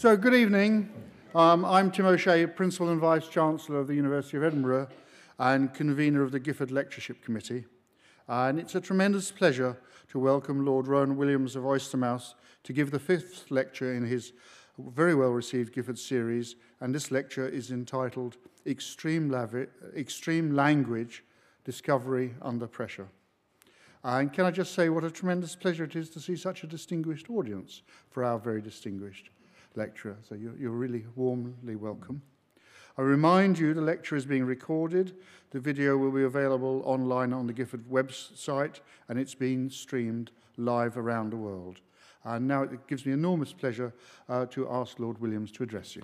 So, good evening. I'm Tim O'Shea, Principal and Vice-Chancellor of the University of Edinburgh and convener of the Gifford Lectureship Committee. And it's a tremendous pleasure to welcome Lord Rowan Williams of Oystermouth to give the fifth lecture in his very well-received Gifford series. And this lecture is entitled Extreme Language, Discovery Under Pressure. And can I just say what a tremendous pleasure it is to see such a distinguished audience for our very distinguished lecturer. So you're really warmly welcome. I remind you the lecture is being recorded. The video will be available online on the Gifford website, and it's being streamed live around the world. And now it gives me enormous pleasure to ask Lord Williams to address you.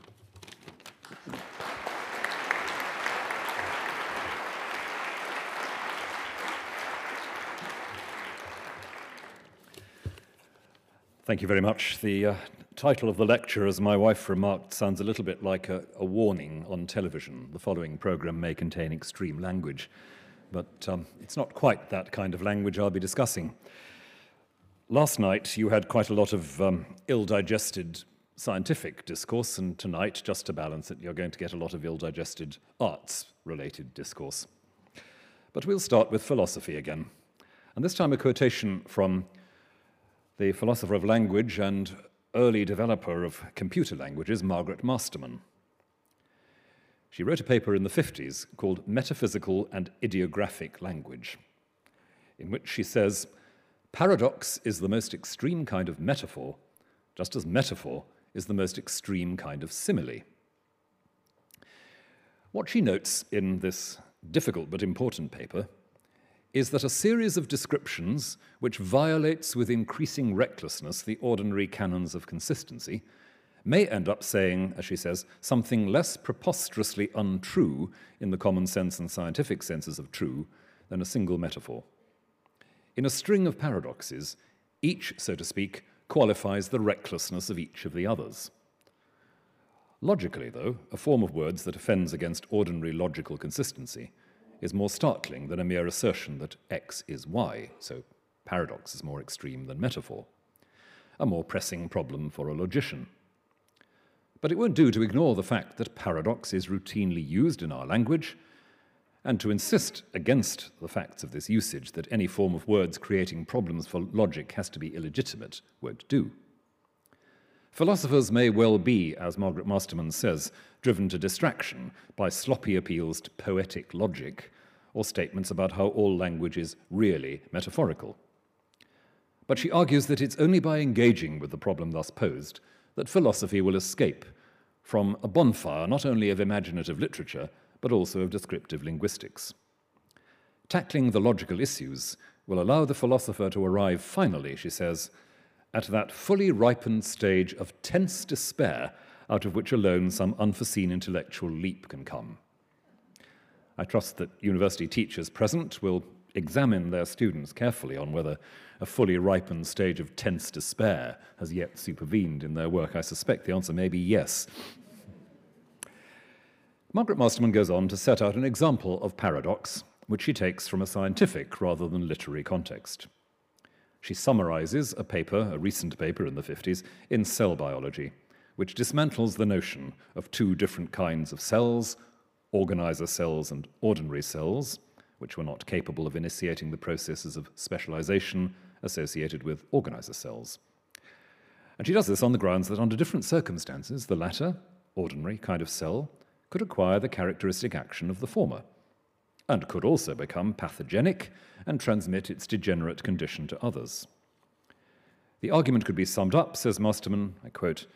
Thank you very much. The title of the lecture, as my wife remarked, sounds a little bit like a warning on television. The following programme may contain extreme language, but it's not quite that kind of language I'll be discussing. Last night you had quite a lot of ill-digested scientific discourse, and tonight, just to balance it, you're going to get a lot of ill-digested arts-related discourse. But we'll start with philosophy again, and this time a quotation from the philosopher of language and early developer of computer languages, Margaret Masterman. She wrote a paper in the 50s called Metaphysical and Ideographic Language, in which she says, "Paradox is the most extreme kind of metaphor, just as metaphor is the most extreme kind of simile." What she notes in this difficult but important paper is that a series of descriptions which violates with increasing recklessness the ordinary canons of consistency may end up saying, as she says, something less preposterously untrue in the common sense and scientific senses of true than a single metaphor. In a string of paradoxes, each, so to speak, qualifies the recklessness of each of the others. Logically, though, a form of words that offends against ordinary logical consistency is more startling than a mere assertion that X is Y, so paradox is more extreme than metaphor, a more pressing problem for a logician. But it won't do to ignore the fact that paradox is routinely used in our language, and to insist against the facts of this usage that any form of words creating problems for logic has to be illegitimate won't do. Philosophers may well be, as Margaret Masterman says, driven to distraction by sloppy appeals to poetic logic or statements about how all language is really metaphorical. But she argues that it's only by engaging with the problem thus posed that philosophy will escape from a bonfire not only of imaginative literature, but also of descriptive linguistics. Tackling the logical issues will allow the philosopher to arrive finally, she says, at that fully ripened stage of tense despair out of which alone some unforeseen intellectual leap can come. I trust that university teachers present will examine their students carefully on whether a fully ripened stage of tense despair has yet supervened in their work. I suspect the answer may be yes. Margaret Masterman goes on to set out an example of paradox, which she takes from a scientific rather than literary context. She summarizes a recent paper in the 50s, in cell biology, which dismantles the notion of two different kinds of cells, organizer cells and ordinary cells, which were not capable of initiating the processes of specialization associated with organizer cells. And she does this on the grounds that under different circumstances, the latter, ordinary kind of cell, could acquire the characteristic action of the former, and could also become pathogenic and transmit its degenerate condition to others. The argument could be summed up, says Masterman, I quote,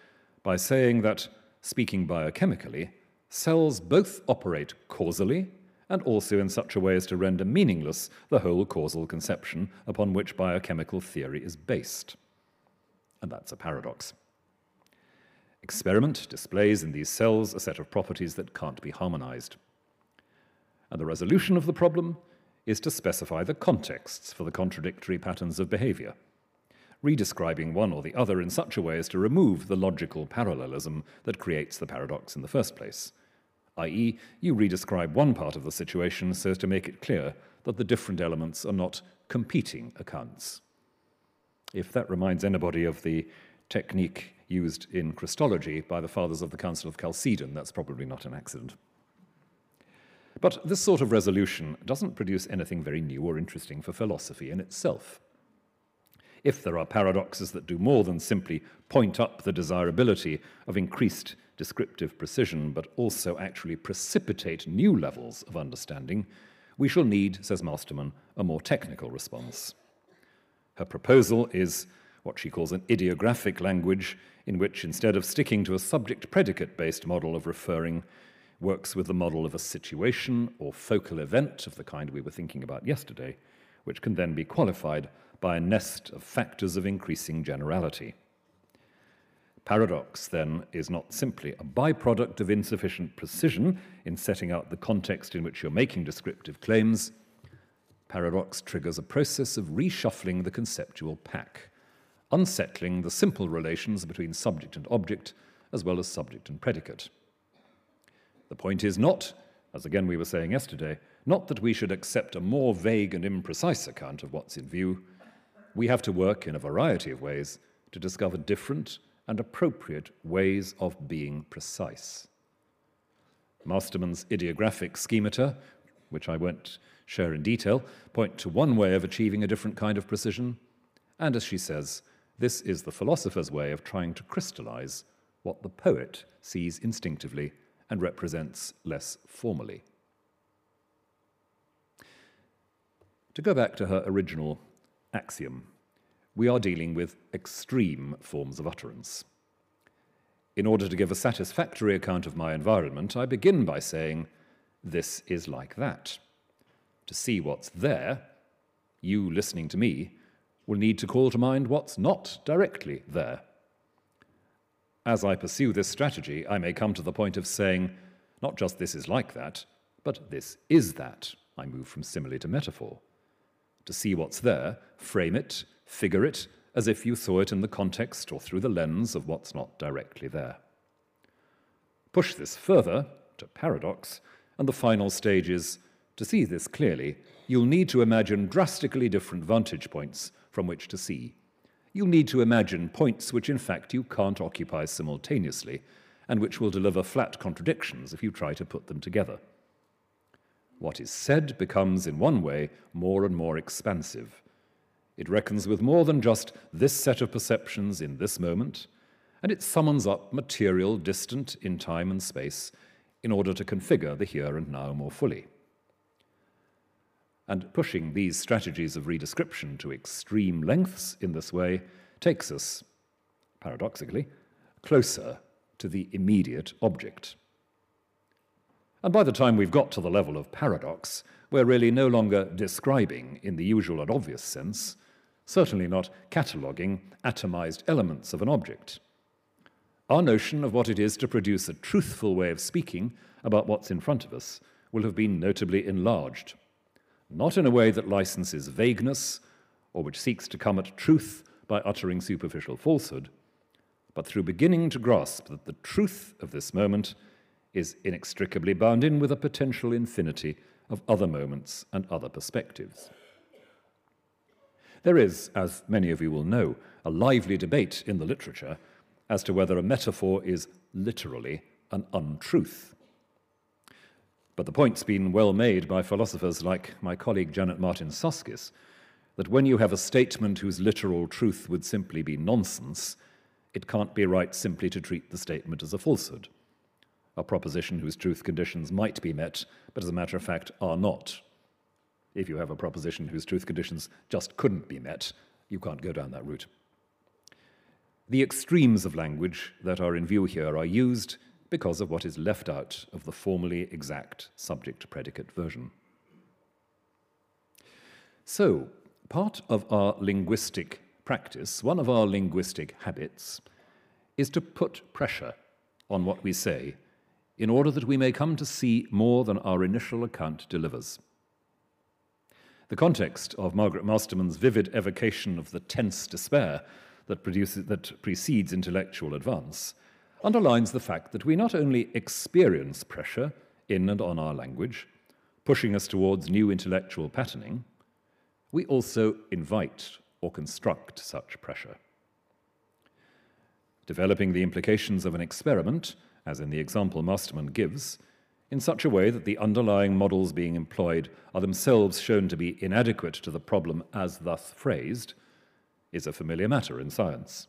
by saying that, speaking biochemically, cells both operate causally and also in such a way as to render meaningless the whole causal conception upon which biochemical theory is based. And that's a paradox. Experiment displays in these cells a set of properties that can't be harmonized. And the resolution of the problem is to specify the contexts for the contradictory patterns of behavior, redescribing one or the other in such a way as to remove the logical parallelism that creates the paradox in the first place, i.e., you redescribe one part of the situation so as to make it clear that the different elements are not competing accounts. If that reminds anybody of the technique used in Christology by the fathers of the Council of Chalcedon. That's probably not an accident. But this sort of resolution doesn't produce anything very new or interesting for philosophy in itself. If there are paradoxes that do more than simply point up the desirability of increased descriptive precision, but also actually precipitate new levels of understanding, we shall need, says Masterman, a more technical response. Her proposal is what she calls an ideographic language, in which, instead of sticking to a subject-predicate-based model of referring, works with the model of a situation or focal event of the kind we were thinking about yesterday, which can then be qualified by a nest of factors of increasing generality. Paradox, then, is not simply a byproduct of insufficient precision in setting out the context in which you're making descriptive claims. Paradox triggers a process of reshuffling the conceptual pack, unsettling the simple relations between subject and object, as well as subject and predicate. The point is not, as again we were saying yesterday, not that we should accept a more vague and imprecise account of what's in view. We have to work in a variety of ways to discover different and appropriate ways of being precise. Masterman's ideographic schemata, which I won't share in detail, point to one way of achieving a different kind of precision, and as she says, this is the philosopher's way of trying to crystallize what the poet sees instinctively and represents less formally. To go back to her original axiom, we are dealing with extreme forms of utterance. In order to give a satisfactory account of my environment, I begin by saying, this is like that. To see what's there, you listening to me will need to call to mind what's not directly there. As I pursue this strategy, I may come to the point of saying, not just this is like that, but this is that. I move from simile to metaphor. To see what's there, frame it, figure it, as if you saw it in the context or through the lens of what's not directly there. Push this further, to paradox, and the final stage is, to see this clearly, you'll need to imagine drastically different vantage points from which to see. You'll need to imagine points which in fact you can't occupy simultaneously, and which will deliver flat contradictions if you try to put them together. What is said becomes, in one way, more and more expansive. It reckons with more than just this set of perceptions in this moment, and it summons up material distant in time and space in order to configure the here and now more fully. And pushing these strategies of redescription to extreme lengths in this way takes us, paradoxically, closer to the immediate object. And by the time we've got to the level of paradox, we're really no longer describing in the usual and obvious sense, certainly not cataloguing atomized elements of an object. Our notion of what it is to produce a truthful way of speaking about what's in front of us will have been notably enlarged, not in a way that licenses vagueness or which seeks to come at truth by uttering superficial falsehood, but through beginning to grasp that the truth of this moment is inextricably bound in with a potential infinity of other moments and other perspectives. There is, as many of you will know, a lively debate in the literature as to whether a metaphor is literally an untruth. But the point's been well made by philosophers like my colleague Janet Martin Soskis, that when you have a statement whose literal truth would simply be nonsense, it can't be right simply to treat the statement as a falsehood, a proposition whose truth conditions might be met, but as a matter of fact are not. If you have a proposition whose truth conditions just couldn't be met, you can't go down that route. The extremes of language that are in view here are used because of what is left out of the formally exact subject-predicate version. So, part of our linguistic practice, one of our linguistic habits, is to put pressure on what we say, in order that we may come to see more than our initial account delivers. The context of Margaret Masterman's vivid evocation of the tense despair that precedes intellectual advance underlines the fact that we not only experience pressure in and on our language, pushing us towards new intellectual patterning, we also invite or construct such pressure. developing the implications of an experiment, as in the example Masterman gives, in such a way that the underlying models being employed are themselves shown to be inadequate to the problem as thus phrased, is a familiar matter in science.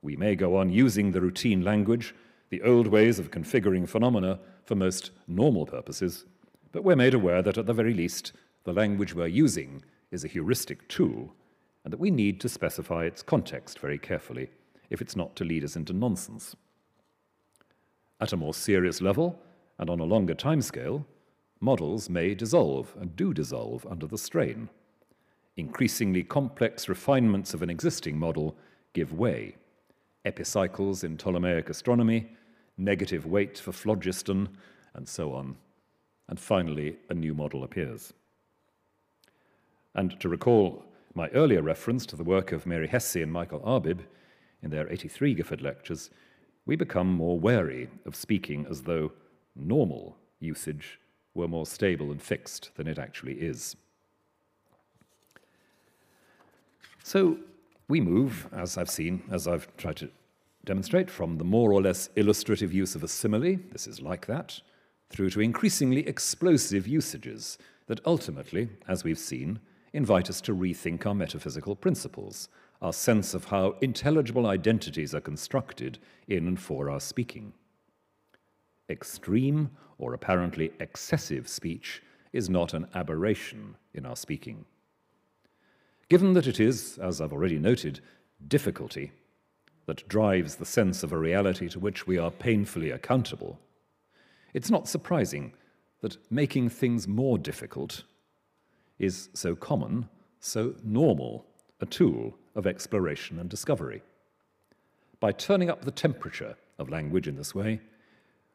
We may go on using the routine language, the old ways of configuring phenomena for most normal purposes, but we're made aware that at the very least, the language we're using is a heuristic tool, and that we need to specify its context very carefully, if it's not to lead us into nonsense. At a more serious level, and on a longer timescale, models may dissolve and do dissolve under the strain. Increasingly complex refinements of an existing model give way. Epicycles in Ptolemaic astronomy, negative weight for phlogiston, and so on. And finally, a new model appears. And to recall my earlier reference to the work of Mary Hesse and Michael Arbib in their 83 Gifford Lectures, we become more wary of speaking as though normal usage were more stable and fixed than it actually is. So we move, as I've seen, as I've tried to demonstrate, from the more or less illustrative use of a simile, this is like that, through to increasingly explosive usages that ultimately, as we've seen, invite us to rethink our metaphysical principles, our sense of how intelligible identities are constructed in and for our speaking. Extreme or apparently excessive speech is not an aberration in our speaking. Given that it is, as I've already noted, difficulty that drives the sense of a reality to which we are painfully accountable, it's not surprising that making things more difficult is so common, so normal, a tool of exploration and discovery. By turning up the temperature of language in this way,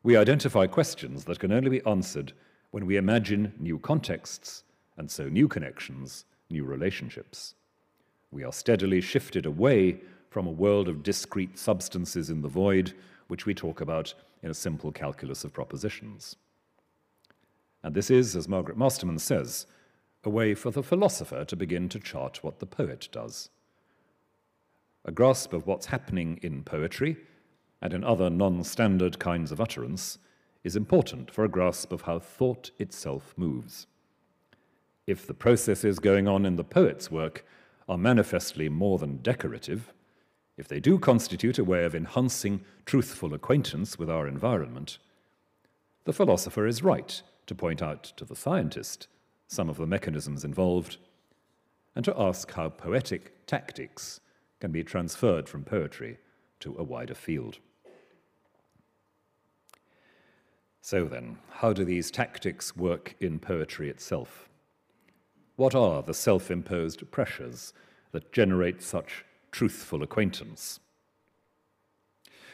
we identify questions that can only be answered when we imagine new contexts, and so new connections, new relationships. We are steadily shifted away from a world of discrete substances in the void, which we talk about in a simple calculus of propositions. And this is, as Margaret Masterman says, a way for the philosopher to begin to chart what the poet does. A grasp of what's happening in poetry and in other non-standard kinds of utterance is important for a grasp of how thought itself moves. If the processes going on in the poet's work are manifestly more than decorative, if they do constitute a way of enhancing truthful acquaintance with our environment, the philosopher is right to point out to the scientist some of the mechanisms involved and to ask how poetic tactics can be transferred from poetry to a wider field. So then, how do these tactics work in poetry itself? What are the self-imposed pressures that generate such truthful acquaintance?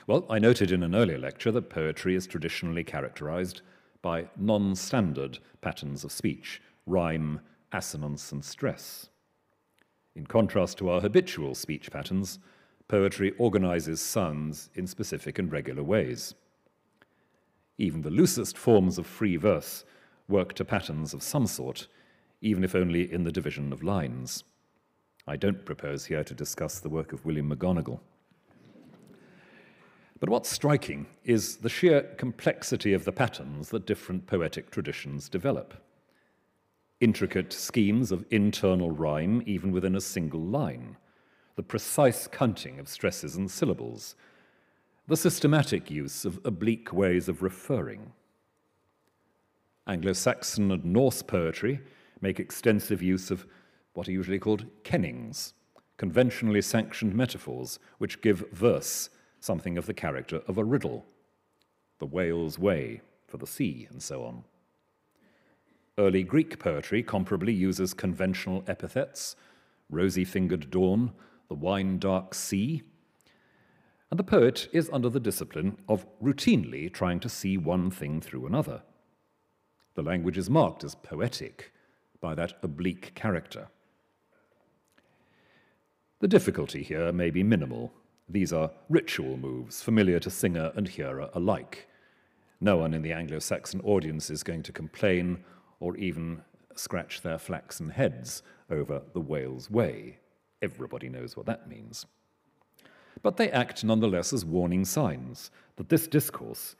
Well, I noted in an earlier lecture that poetry is traditionally characterized by non-standard patterns of speech, rhyme, assonance, and stress. In contrast to our habitual speech patterns, poetry organizes sounds in specific and regular ways. Even the loosest forms of free verse work to patterns of some sort, even if only in the division of lines. I don't propose here to discuss the work of William McGonagall. But what's striking is the sheer complexity of the patterns that different poetic traditions develop. Intricate schemes of internal rhyme, even within a single line, the precise counting of stresses and syllables, the systematic use of oblique ways of referring. Anglo-Saxon and Norse poetry make extensive use of what are usually called kennings, conventionally sanctioned metaphors which give verse something of the character of a riddle, the whale's way for the sea, and so on. Early Greek poetry comparably uses conventional epithets, rosy-fingered dawn, the wine-dark sea, and the poet is under the discipline of routinely trying to see one thing through another. The language is marked as poetic by that oblique character. The difficulty here may be minimal. These are ritual moves, familiar to singer and hearer alike. No one in the Anglo-Saxon audience is going to complain or even scratch their flaxen heads over the whale's way. Everybody knows what that means. but they act nonetheless as warning signs that this discourse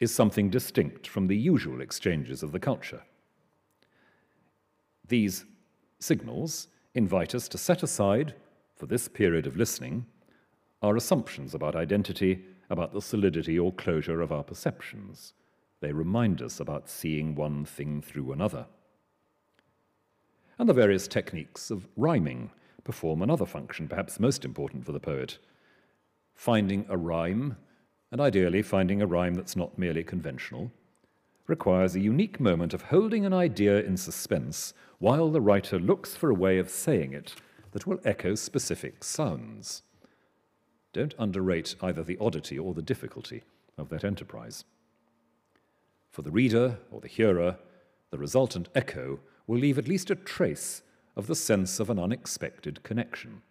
is something distinct from the usual exchanges of the culture. These signals invite us to set aside, for this period of listening, our assumptions about identity, about the solidity or closure of our perceptions. They remind us about seeing one thing through another. And the various techniques of rhyming perform another function, perhaps most important for the poet, finding a rhyme, and ideally finding a rhyme that's not merely conventional, requires a unique moment of holding an idea in suspense while the writer looks for a way of saying it that will echo specific sounds. Don't underrate either the oddity or the difficulty of that enterprise. For the reader or the hearer, the resultant echo will leave at least a trace of the sense of an unexpected connection.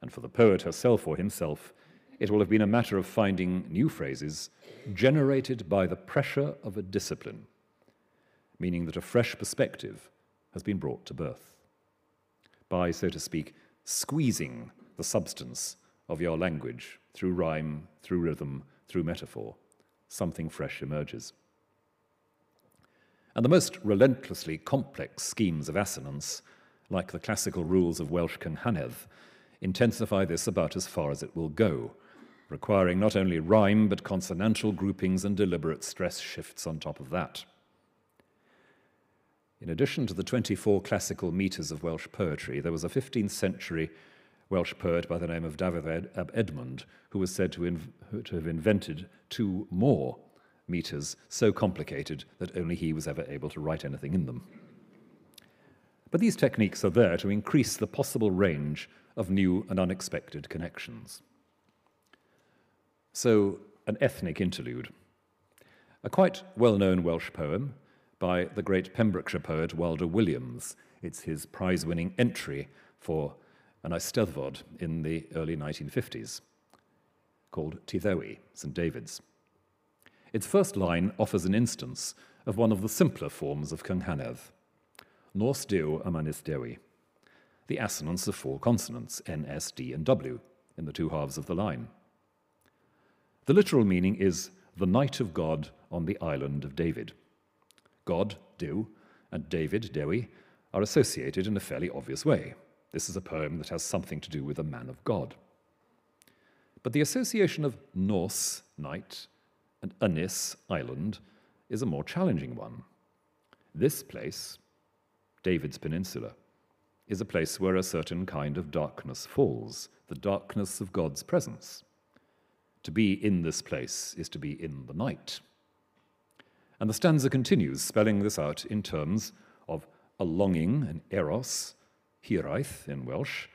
And for the poet herself or himself, it will have been a matter of finding new phrases generated by the pressure of a discipline, meaning that a fresh perspective has been brought to birth, by, so to speak, squeezing the substance of your language through rhyme, through rhythm, through metaphor. Something fresh emerges. And the most relentlessly complex schemes of assonance, like the classical rules of Welsh Cynghanedd, intensify this about as far as it will go, requiring not only rhyme but consonantal groupings and deliberate stress shifts on top of that. In addition to the 24 classical metres of Welsh poetry, there was a 15th century Welsh poet by the name of Dafydd ab Edmund, who was said to have invented 2 more metres so complicated that only he was ever able to write anything in them. But these techniques are there to increase the possible range of new and unexpected connections. So, an ethnic interlude. A quite well-known Welsh poem by the great Pembrokeshire poet Waldo Williams. It's his prize-winning entry for an Eisteddfod in the early 1950s, called Tyddewi, St. David's. Its first line offers an instance of one of the simpler forms of Cynghanedd. Nos Deo amanis Dewi, the assonance of 4 consonants, N, S, D, and W, in the 2 halves of the line. The literal meaning is the night of God on the island of David. God, Dew, and David, Dewi, are associated in a fairly obvious way. This is a poem that has something to do with a man of God. But the association of nos, night, and anis, island, is a more challenging one. This place, David's Peninsula, is a place where a certain kind of darkness falls, the darkness of God's presence. To be in this place is to be in the night. And the stanza continues, spelling this out in terms of a longing, an eros, hiraeth in Welsh,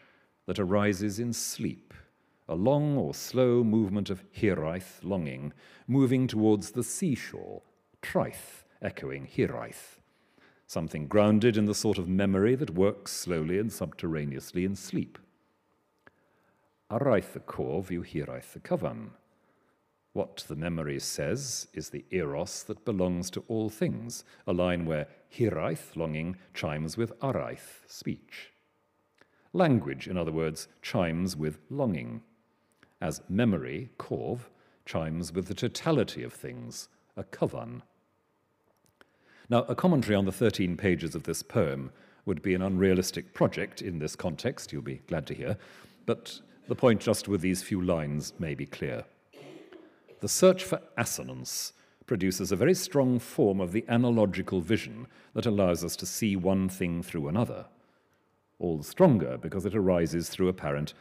that arises in sleep, a long or slow movement of hiraeth, longing, moving towards the seashore, traeth, echoing hiraeth. Something grounded in the sort of memory that works slowly and subterraneously in sleep. Araith the corv, you hiraith the covan. What the memory says is the eros that belongs to all things, a line where hiraith, longing, chimes with araith, speech. Language, in other words, chimes with longing, as memory, corv, chimes with the totality of things, a covan. Now, a commentary on the 13 pages of this poem would be an unrealistic project in this context, you'll be glad to hear, but the point just with these few lines may be clear. The search for assonance produces a very strong form of the analogical vision that allows us to see one thing through another, all the stronger because it arises through apparent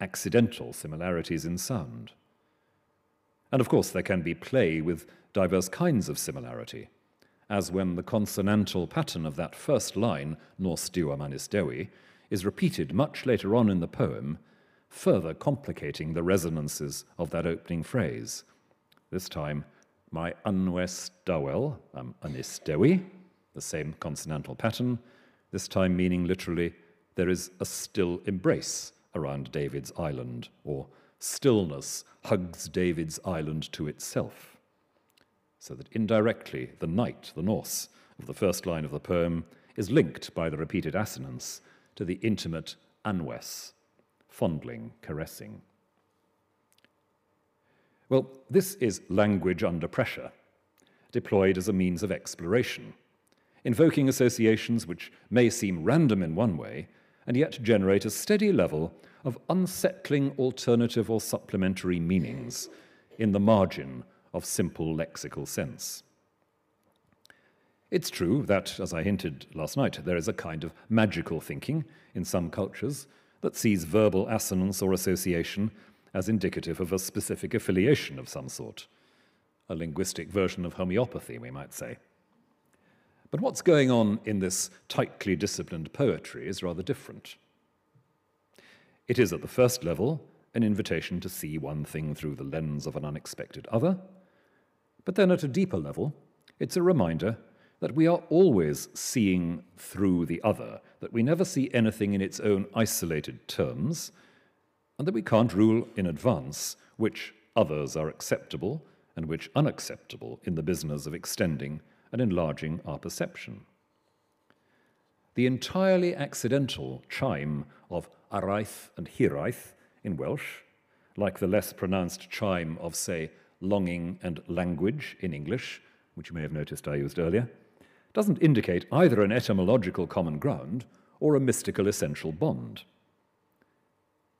accidental similarities in sound. And of course, there can be play with diverse kinds of similarity, as when the consonantal pattern of that first line, Nos Deo amanis Dewi, is repeated much later on in the poem, further complicating the resonances of that opening phrase. This time, my anwes dawel am anis Dewi, the same consonantal pattern, this time meaning literally, there is a still embrace around David's island, or stillness hugs David's island to itself. So that indirectly the night, the Norse, of the first line of the poem is linked by the repeated assonance to the intimate anwes, fondling, caressing. Well, this is language under pressure, deployed as a means of exploration, invoking associations which may seem random in one way, and yet generate a steady level of unsettling alternative or supplementary meanings in the margin of simple lexical sense. It's true that, as I hinted last night, there is a kind of magical thinking in some cultures that sees verbal assonance or association as indicative of a specific affiliation of some sort, a linguistic version of homeopathy, we might say. But what's going on in this tightly disciplined poetry is rather different. It is, at the first level, an invitation to see one thing through the lens of an unexpected other, but then at a deeper level, it's a reminder that we are always seeing through the other, that we never see anything in its own isolated terms, and that we can't rule in advance which others are acceptable and which unacceptable in the business of extending and enlarging our perception. The entirely accidental chime of araith and hiraith in Welsh, like the less pronounced chime of, say, longing and language in English, which you may have noticed I used earlier, doesn't indicate either an etymological common ground or a mystical essential bond.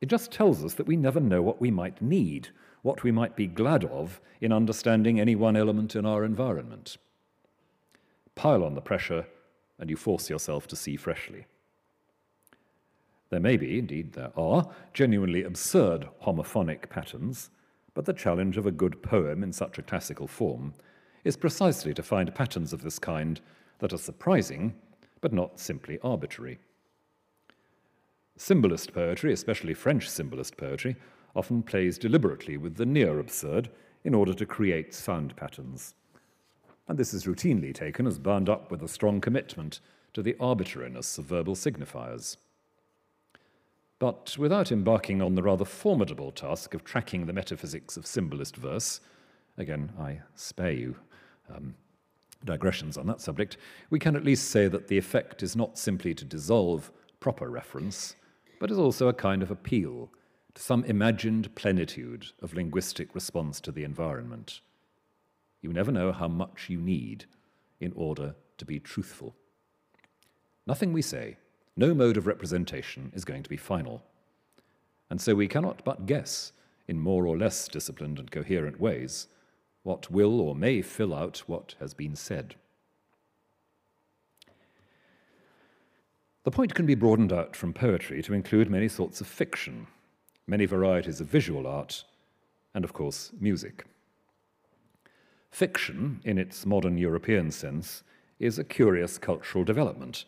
It just tells us that we never know what we might need, what we might be glad of in understanding any one element in our environment. Pile on the pressure, and you force yourself to see freshly. There may be, indeed there are, genuinely absurd homophonic patterns, but the challenge of a good poem in such a classical form is precisely to find patterns of this kind that are surprising, but not simply arbitrary. Symbolist poetry, especially French symbolist poetry, often plays deliberately with the near absurd in order to create sound patterns. And this is routinely taken as bound up with a strong commitment to the arbitrariness of verbal signifiers. But without embarking on the rather formidable task of tracking the metaphysics of symbolist verse, again, I spare you digressions on that subject, we can at least say that the effect is not simply to dissolve proper reference, but is also a kind of appeal to some imagined plenitude of linguistic response to the environment. You never know how much you need in order to be truthful. Nothing we say, no mode of representation is going to be final. And so we cannot but guess, in more or less disciplined and coherent ways, what will or may fill out what has been said. The point can be broadened out from poetry to include many sorts of fiction, many varieties of visual art, and of course, music. Fiction, in its modern European sense, is a curious cultural development,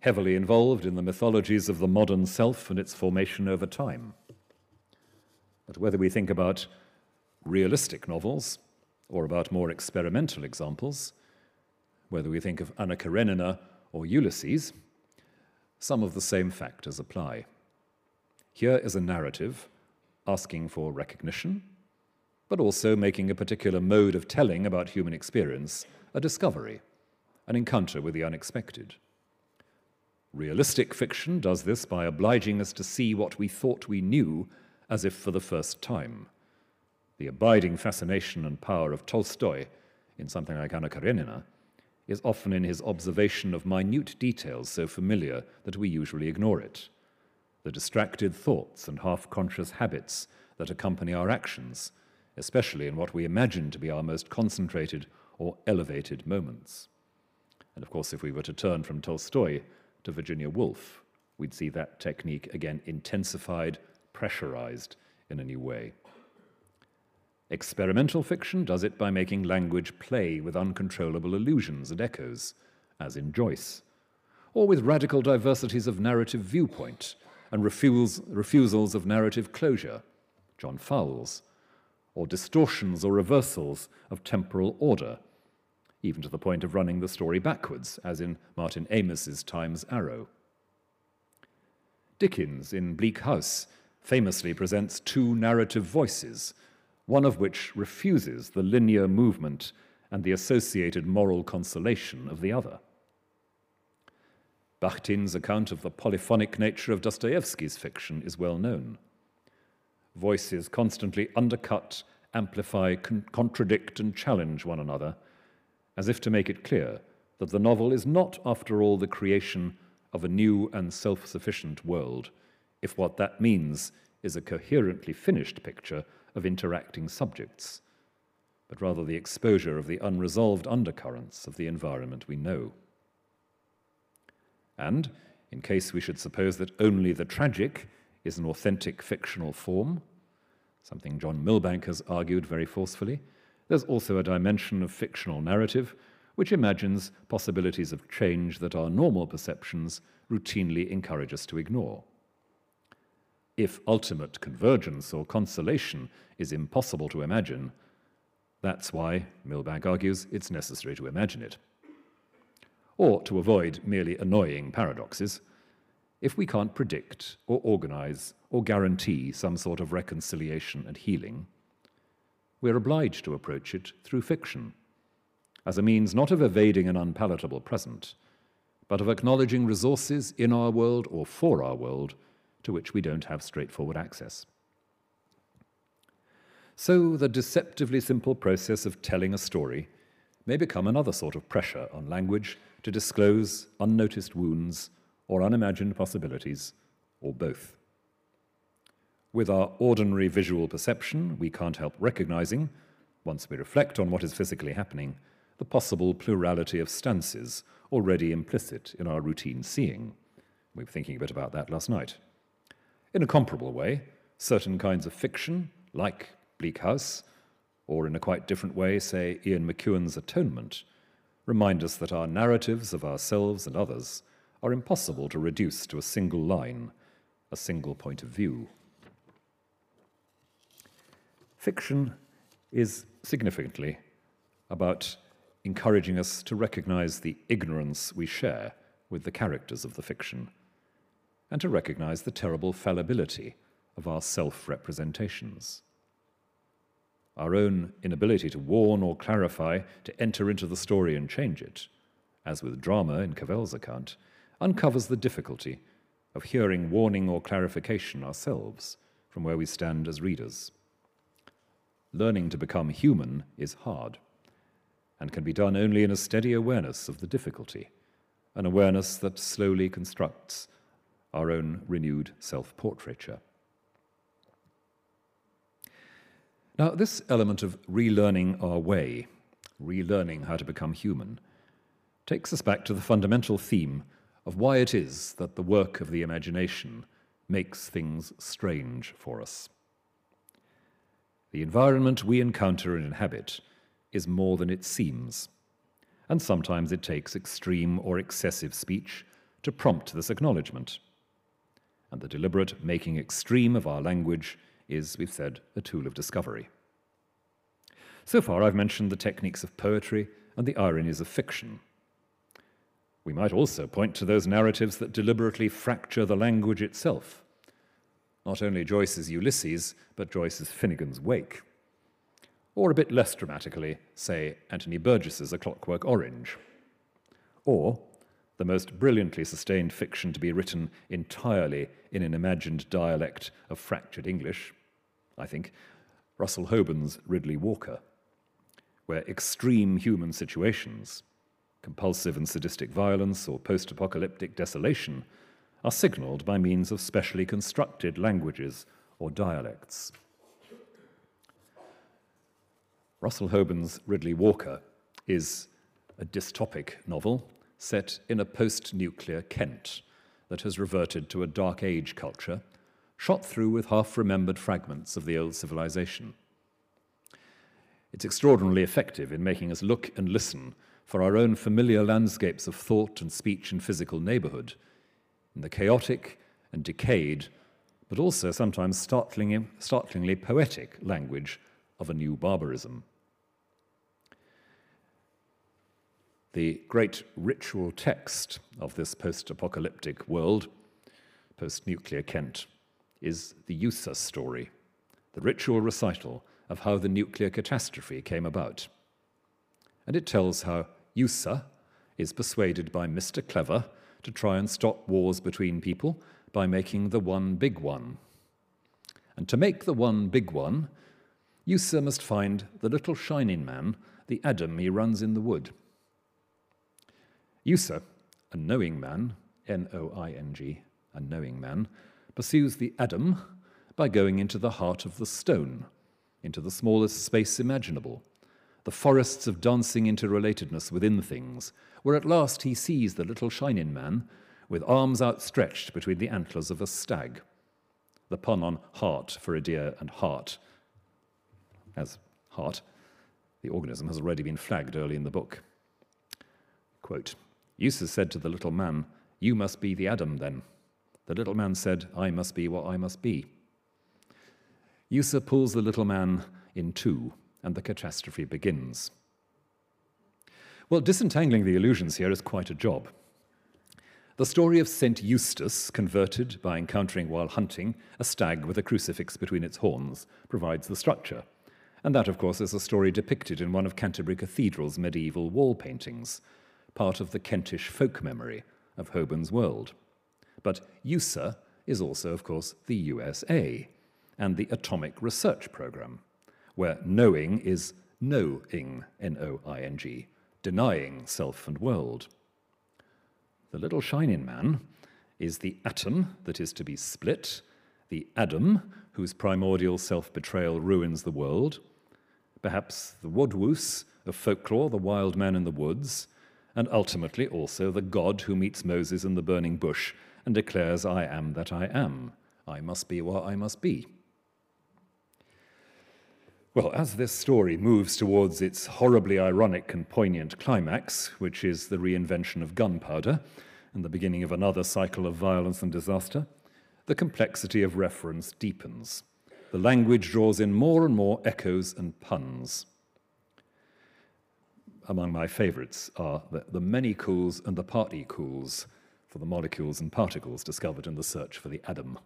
heavily involved in the mythologies of the modern self and its formation over time. But whether we think about realistic novels or about more experimental examples, whether we think of Anna Karenina or Ulysses, some of the same factors apply. Here is a narrative asking for recognition, but also making a particular mode of telling about human experience a discovery, an encounter with the unexpected. Realistic fiction does this by obliging us to see what we thought we knew as if for the first time. The abiding fascination and power of Tolstoy in something like Anna Karenina is often in his observation of minute details so familiar that we usually ignore it, the distracted thoughts and half-conscious habits that accompany our actions, especially in what we imagine to be our most concentrated or elevated moments. And of course, if we were to turn from Tolstoy to Virginia Woolf, we'd see that technique again intensified, pressurized in a new way. Experimental fiction does it by making language play with uncontrollable allusions and echoes, as in Joyce, or with radical diversities of narrative viewpoint and refusals of narrative closure, John Fowles, or distortions or reversals of temporal order, even to the point of running the story backwards, as in Martin Amos's Time's Arrow. Dickens, in Bleak House, famously presents two narrative voices, one of which refuses the linear movement and the associated moral consolation of the other. Bakhtin's account of the polyphonic nature of Dostoevsky's fiction is well known. Voices constantly undercut amplify, contradict and challenge one another, as if to make it clear that the novel is not, after all, the creation of a new and self-sufficient world, if what that means is a coherently finished picture of interacting subjects, but rather the exposure of the unresolved undercurrents of the environment we know. And, in case we should suppose that only the tragic is an authentic fictional form, something John Milbank has argued very forcefully, there's also a dimension of fictional narrative which imagines possibilities of change that our normal perceptions routinely encourage us to ignore. If ultimate convergence or consolation is impossible to imagine, that's why, Milbank argues, it's necessary to imagine it. Or to avoid merely annoying paradoxes, if we can't predict or organize or guarantee some sort of reconciliation and healing, we're obliged to approach it through fiction, as a means not of evading an unpalatable present, but of acknowledging resources in our world or for our world to which we don't have straightforward access. So the deceptively simple process of telling a story may become another sort of pressure on language to disclose unnoticed wounds or unimagined possibilities, or both. With our ordinary visual perception, we can't help recognizing, once we reflect on what is physically happening, the possible plurality of stances already implicit in our routine seeing. We were thinking a bit about that last night. In a comparable way, certain kinds of fiction, like Bleak House, or in a quite different way, say, Ian McEwan's Atonement, remind us that our narratives of ourselves and others are impossible to reduce to a single line, a single point of view. Fiction is significantly about encouraging us to recognize the ignorance we share with the characters of the fiction, and to recognize the terrible fallibility of our self-representations. Our own inability to warn or clarify, to enter into the story and change it, as with drama in Cavell's account, uncovers the difficulty of hearing warning or clarification ourselves from where we stand as readers. Learning to become human is hard, and can be done only in a steady awareness of the difficulty, an awareness that slowly constructs our own renewed self-portraiture. Now, this element of relearning our way, relearning how to become human, takes us back to the fundamental theme of why it is that the work of the imagination makes things strange for us. The environment we encounter and inhabit is more than it seems, and sometimes it takes extreme or excessive speech to prompt this acknowledgement. And the deliberate making extreme of our language is, we've said, a tool of discovery. So far I've mentioned the techniques of poetry and the ironies of fiction. We might also point to those narratives that deliberately fracture the language itself. Not only Joyce's Ulysses, but Joyce's Finnegans Wake. Or a bit less dramatically, say, Anthony Burgess's A Clockwork Orange. Or the most brilliantly sustained fiction to be written entirely in an imagined dialect of fractured English, I think, Russell Hoban's Ridley Walker, where extreme human situations, compulsive and sadistic violence or post-apocalyptic desolation, are signalled by means of specially constructed languages or dialects. Russell Hoban's Ridley Walker is a dystopic novel set in a post-nuclear Kent that has reverted to a Dark Age culture, shot through with half-remembered fragments of the old civilization. It's extraordinarily effective in making us look and listen for our own familiar landscapes of thought and speech and physical neighbourhood, in the chaotic and decayed, but also sometimes startlingly poetic language of a new barbarism. The great ritual text of this post-apocalyptic world, post-nuclear Kent, is the Eusa story, the ritual recital of how the nuclear catastrophe came about. And it tells how Eusa is persuaded by Mr. Clever to try and stop wars between people by making the one big one. And to make the one big one, You, sir, must find the little shining man, the Adam he runs in the wood. You, sir, a knowing man, N-O-I-N-G, a knowing man, pursues the Adam by going into the heart of the stone, into the smallest space imaginable, the forests of dancing interrelatedness within things, where at last he sees the little shining man with arms outstretched between the antlers of a stag. The pun on heart for a deer and heart, as heart, the organism has already been flagged early in the book. Quote, Eustace said to the little man, "You must be the Adam then." The little man said, "I must be what I must be." Eustace pulls the little man in two, and the catastrophe begins. Well, disentangling the allusions here is quite a job. The story of St. Eustace, converted by encountering while hunting a stag with a crucifix between its horns, provides the structure. And that, of course, is a story depicted in one of Canterbury Cathedral's medieval wall paintings, part of the Kentish folk memory of Hoban's world. But USA is also, of course, the USA and the Atomic Research Programme, where knowing is knowing, N-O-I-N-G, denying self and world. The little shining man is the atom that is to be split, the Adam whose primordial self-betrayal ruins the world, perhaps the Wadwoos of folklore, the wild man in the woods, and ultimately also the God who meets Moses in the burning bush and declares, "I am that I am. I must be what I must be." Well, as this story moves towards its horribly ironic and poignant climax, which is the reinvention of gunpowder and the beginning of another cycle of violence and disaster, the complexity of reference deepens. The language draws in more and more echoes and puns. Among my favorites are the many cools and the party cools for the molecules and particles discovered in the search for the atom.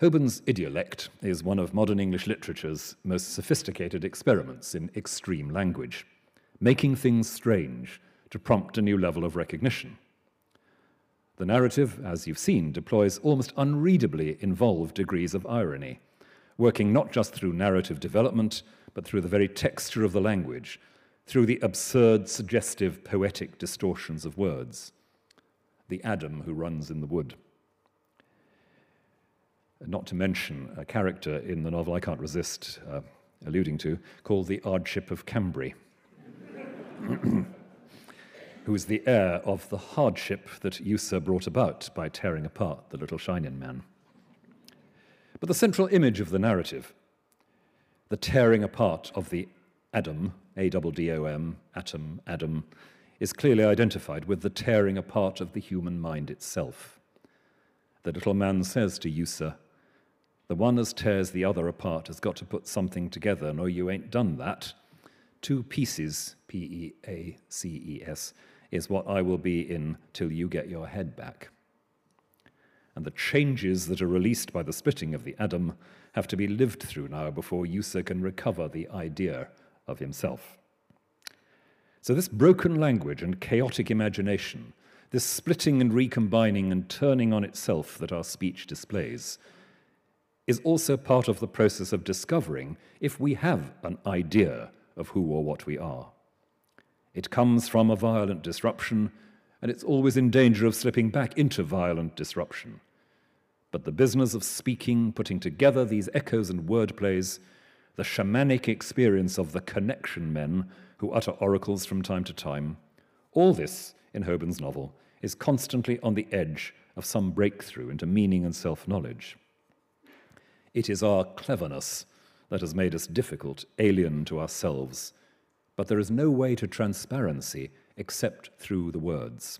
Hoban's idiolect is one of modern English literature's most sophisticated experiments in extreme language, making things strange to prompt a new level of recognition. The narrative, as you've seen, deploys almost unreadably involved degrees of irony, working not just through narrative development, but through the very texture of the language, through the absurd, suggestive, poetic distortions of words. The Adam who runs in the wood. Not to mention a character in the novel I can't resist alluding to, called the Ardship of Cambry, who is the heir of the hardship that User brought about by tearing apart the little shining man. But the central image of the narrative, the tearing apart of the Adam, A-double-D-O-M, atom, Adam, is clearly identified with the tearing apart of the human mind itself. The little man says to User, "The one as tears the other apart has got to put something together, no, you ain't done that. Two pieces, P-E-A-C-E-S, is what I will be in till you get your head back." And the changes that are released by the splitting of the atom have to be lived through now before User can recover the idea of himself. So this broken language and chaotic imagination, this splitting and recombining and turning on itself that our speech displays, is also part of the process of discovering if we have an idea of who or what we are. It comes from a violent disruption, and it's always in danger of slipping back into violent disruption. But the business of speaking, putting together these echoes and wordplays, the shamanic experience of the connection men who utter oracles from time to time, all this in Hoban's novel is constantly on the edge of some breakthrough into meaning and self-knowledge. It is our cleverness that has made us difficult, alien to ourselves, but there is no way to transparency except through the words.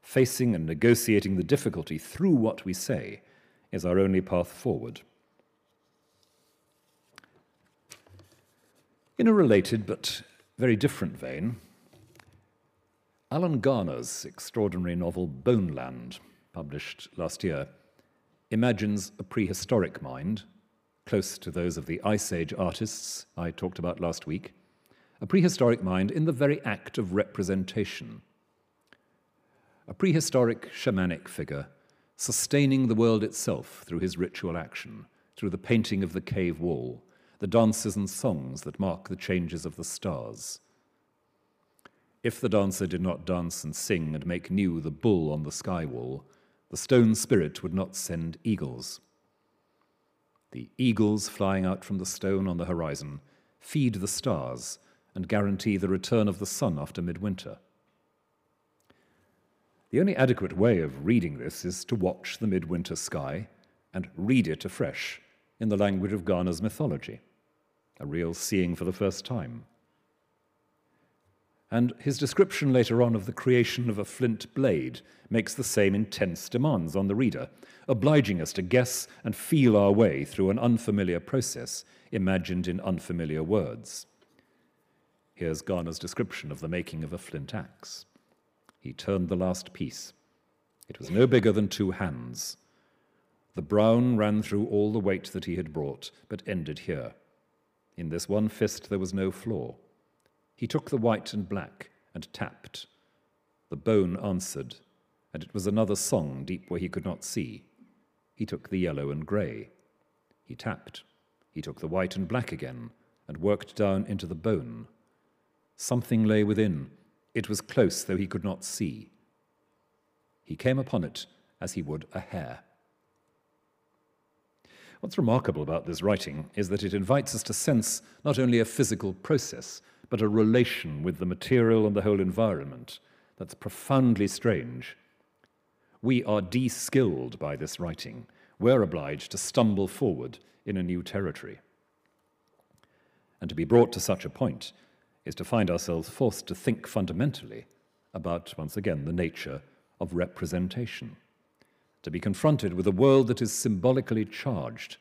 Facing and negotiating the difficulty through what we say is our only path forward. In a related but very different vein, Alan Garner's extraordinary novel Boneland, published last year, imagines a prehistoric mind, close to those of the Ice Age artists I talked about last week, a prehistoric mind in the very act of representation. A prehistoric shamanic figure sustaining the world itself through his ritual action, through the painting of the cave wall, the dances and songs that mark the changes of the stars. If the dancer did not dance and sing and make new the bull on the sky wall, the stone spirit would not send eagles. The eagles flying out from the stone on the horizon feed the stars and guarantee the return of the sun after midwinter. The only adequate way of reading this is to watch the midwinter sky and read it afresh in the language of Garner's mythology, a real seeing for the first time. And his description later on of the creation of a flint blade makes the same intense demands on the reader, obliging us to guess and feel our way through an unfamiliar process imagined in unfamiliar words. Here's Garner's description of the making of a flint axe. He turned the last piece. It was no bigger than two hands. The brown ran through all the weight that he had brought, but ended here. In this one fist there was no flaw. He took the white and black and tapped. The bone answered, and it was another song deep where he could not see. He took the yellow and grey. He tapped. He took the white and black again and worked down into the bone. Something lay within. It was close, though he could not see. He came upon it as he would a hare. What's remarkable about this writing is that it invites us to sense not only a physical process, but a relation with the material and the whole environment that's profoundly strange. We are de-skilled by this writing. We're obliged to stumble forward in a new territory. And to be brought to such a point is to find ourselves forced to think fundamentally about, once again, the nature of representation, to be confronted with a world that is symbolically charged,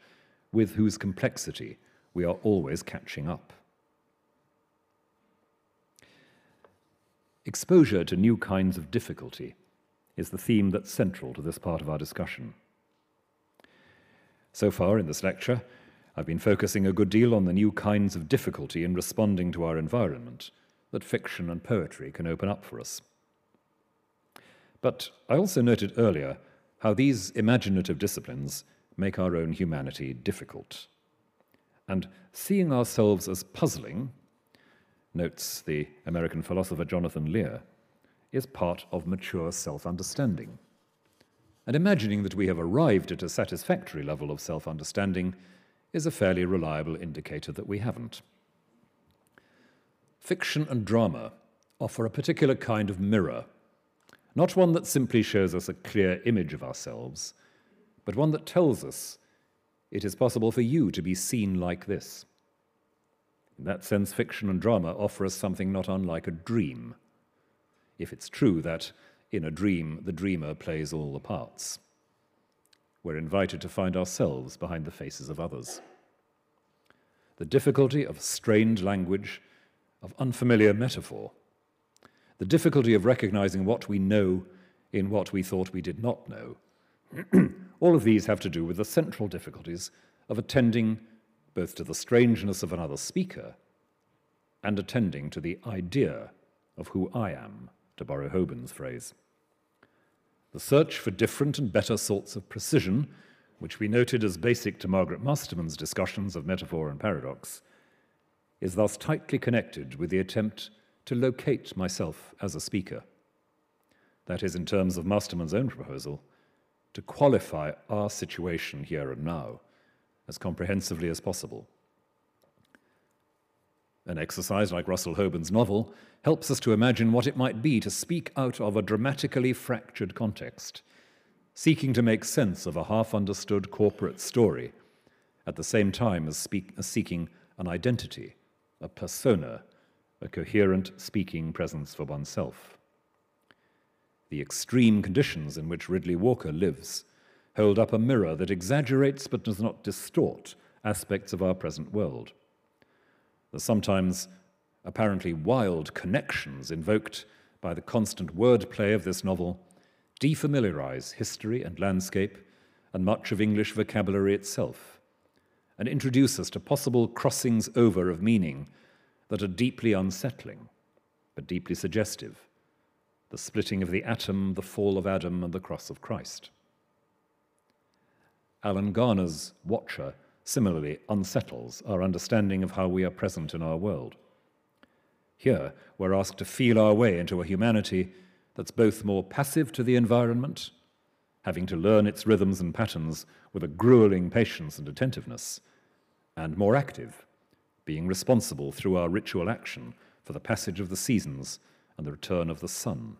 with whose complexity we are always catching up. Exposure to new kinds of difficulty is the theme that's central to this part of our discussion. So far in this lecture, I've been focusing a good deal on the new kinds of difficulty in responding to our environment that fiction and poetry can open up for us. But I also noted earlier how these imaginative disciplines make our own humanity difficult. And seeing ourselves as puzzling, notes the American philosopher Jonathan Lear, is part of mature self-understanding. And imagining that we have arrived at a satisfactory level of self-understanding is a fairly reliable indicator that we haven't. Fiction and drama offer a particular kind of mirror, not one that simply shows us a clear image of ourselves, but one that tells us it is possible for you to be seen like this. In that sense, fiction and drama offer us something not unlike a dream, if it's true that in a dream the dreamer plays all the parts. We're invited to find ourselves behind the faces of others. The difficulty of strained language, of unfamiliar metaphor, the difficulty of recognizing what we know in what we thought we did not know, all of these have to do with the central difficulties of attending both to the strangeness of another speaker and attending to the idea of who I am, to borrow Hoban's phrase. The search for different and better sorts of precision, which we noted as basic to Margaret Masterman's discussions of metaphor and paradox, is thus tightly connected with the attempt to locate myself as a speaker. That is, in terms of Masterman's own proposal, to qualify our situation here and now as comprehensively as possible. An exercise like Russell Hoban's novel helps us to imagine what it might be to speak out of a dramatically fractured context, seeking to make sense of a half-understood corporate story, at the same time as seeking an identity, a persona, a coherent speaking presence for oneself. The extreme conditions in which Ridley Walker lives hold up a mirror that exaggerates but does not distort aspects of our present world. The sometimes apparently wild connections invoked by the constant wordplay of this novel defamiliarize history and landscape and much of English vocabulary itself, and introduce us to possible crossings over of meaning that are deeply unsettling, but deeply suggestive: the splitting of the atom, the fall of Adam, and the cross of Christ. Alan Garner's Watcher similarly unsettles our understanding of how we are present in our world. Here, we're asked to feel our way into a humanity that's both more passive to the environment, having to learn its rhythms and patterns with a grueling patience and attentiveness, and more active, being responsible through our ritual action for the passage of the seasons and the return of the sun.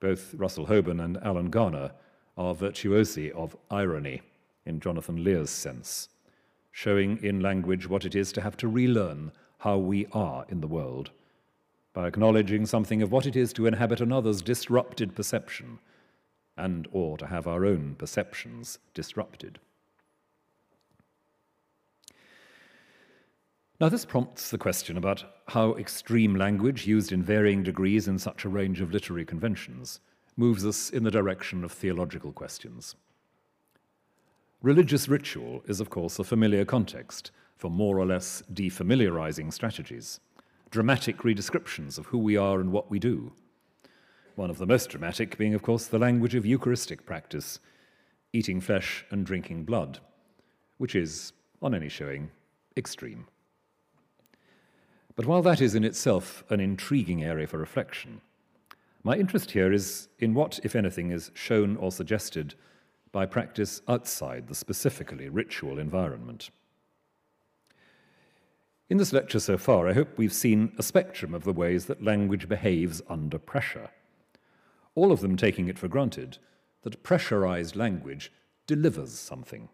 Both Russell Hoban and Alan Garner are virtuosi of irony in Jonathan Lear's sense, showing in language what it is to have to relearn how we are in the world by acknowledging something of what it is to inhabit another's disrupted perception and or to have our own perceptions disrupted. Now, this prompts the question about how extreme language, used in varying degrees in such a range of literary conventions, moves us in the direction of theological questions. Religious ritual is, of course, a familiar context for more or less defamiliarizing strategies, dramatic redescriptions of who we are and what we do. One of the most dramatic being, of course, the language of Eucharistic practice, eating flesh and drinking blood, which is, on any showing, extreme. But while that is in itself an intriguing area for reflection, my interest here is in what, if anything, is shown or suggested by practice outside the specifically ritual environment. In this lecture so far, I hope we've seen a spectrum of the ways that language behaves under pressure, all of them taking it for granted that pressurized language delivers something.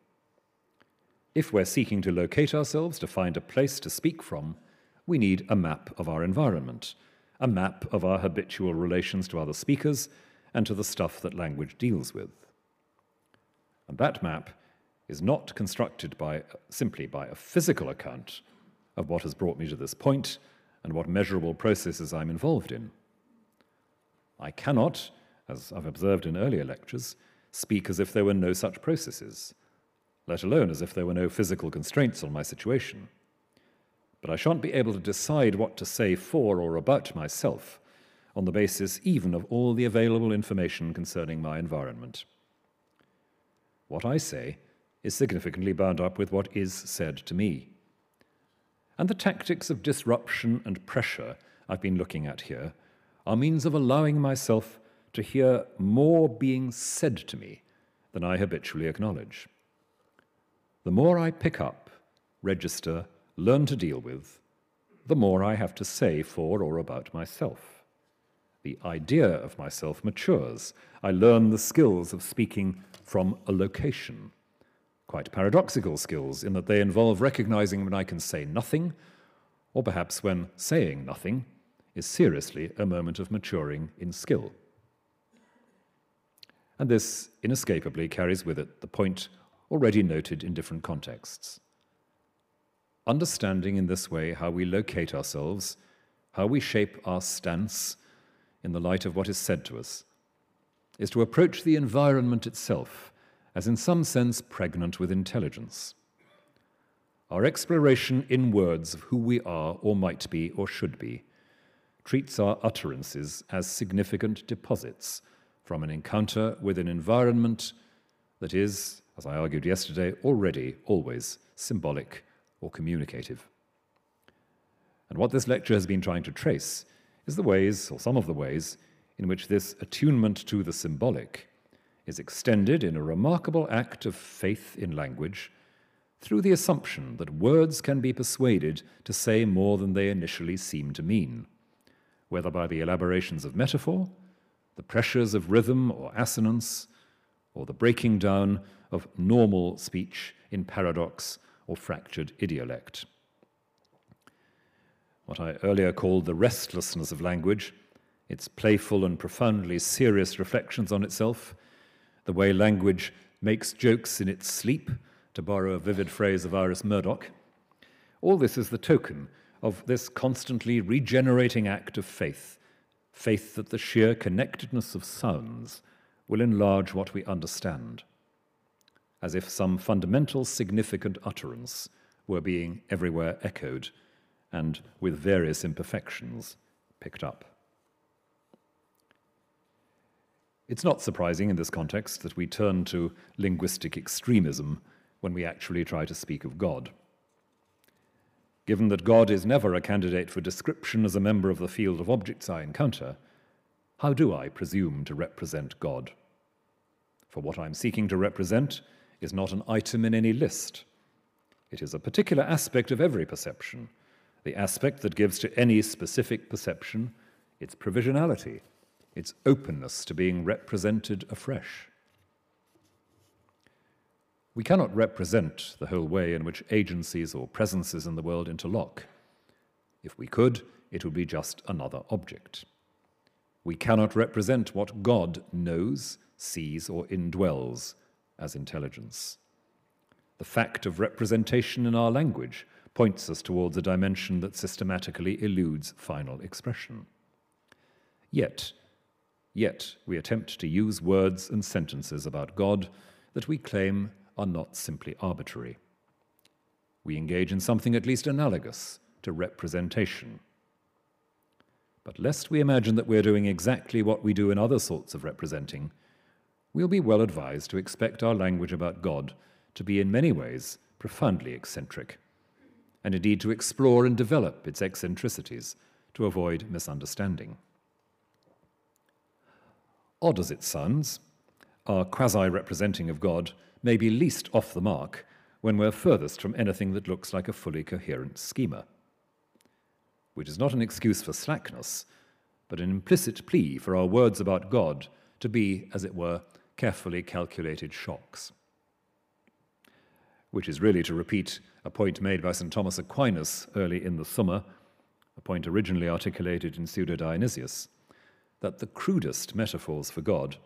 If we're seeking to locate ourselves, to find a place to speak from, we need a map of our environment, a map of our habitual relations to other speakers and to the stuff that language deals with. And that map is not constructed simply by a physical account of what has brought me to this point and what measurable processes I'm involved in. I cannot, as I've observed in earlier lectures, speak as if there were no such processes, let alone as if there were no physical constraints on my situation. But I shan't be able to decide what to say for or about myself on the basis even of all the available information concerning my environment. What I say is significantly bound up with what is said to me. And the tactics of disruption and pressure I've been looking at here are means of allowing myself to hear more being said to me than I habitually acknowledge. The more I pick up, register, learn to deal with, the more I have to say for or about myself. The idea of myself matures. I learn the skills of speaking from a location. Quite paradoxical skills in that they involve recognizing when I can say nothing, or perhaps when saying nothing is seriously a moment of maturing in skill. And this inescapably carries with it the point already noted in different contexts. Understanding in this way how we locate ourselves, how we shape our stance in the light of what is said to us, is to approach the environment itself as in some sense pregnant with intelligence. Our exploration in words of who we are or might be or should be treats our utterances as significant deposits from an encounter with an environment that is, as I argued yesterday, already always symbolic or communicative. And what this lecture has been trying to trace is the ways, or some of the ways, in which this attunement to the symbolic is extended in a remarkable act of faith in language through the assumption that words can be persuaded to say more than they initially seem to mean, whether by the elaborations of metaphor, the pressures of rhythm or assonance, or the breaking down of normal speech in paradox or fractured idiolect. What I earlier called the restlessness of language, its playful and profoundly serious reflections on itself, the way language makes jokes in its sleep, to borrow a vivid phrase of Iris Murdoch, all this is the token of this constantly regenerating act of faith, faith that the sheer connectedness of sounds will enlarge what we understand, as if some fundamental significant utterance were being everywhere echoed and, with various imperfections, picked up. It's not surprising in this context that we turn to linguistic extremism when we actually try to speak of God. Given that God is never a candidate for description as a member of the field of objects I encounter, how do I presume to represent God? For what I'm seeking to represent is not an item in any list. It is a particular aspect of every perception, the aspect that gives to any specific perception its provisionality, its openness to being represented afresh. We cannot represent the whole way in which agencies or presences in the world interlock. If we could, it would be just another object. We cannot represent what God knows, sees, or indwells as intelligence. The fact of representation in our language points us towards a dimension that systematically eludes final expression. Yet, we attempt to use words and sentences about God that we claim are not simply arbitrary. We engage in something at least analogous to representation. But lest we imagine that we're doing exactly what we do in other sorts of representing, we'll be well advised to expect our language about God to be in many ways profoundly eccentric, and indeed to explore and develop its eccentricities to avoid misunderstanding. Odd as it sounds, our quasi-representing of God may be least off the mark when we're furthest from anything that looks like a fully coherent schema, which is not an excuse for slackness, but an implicit plea for our words about God to be, as it were, carefully calculated shocks. Which is really to repeat a point made by St. Thomas Aquinas early in the Summa, a point originally articulated in Pseudo-Dionysius, that the crudest metaphors for God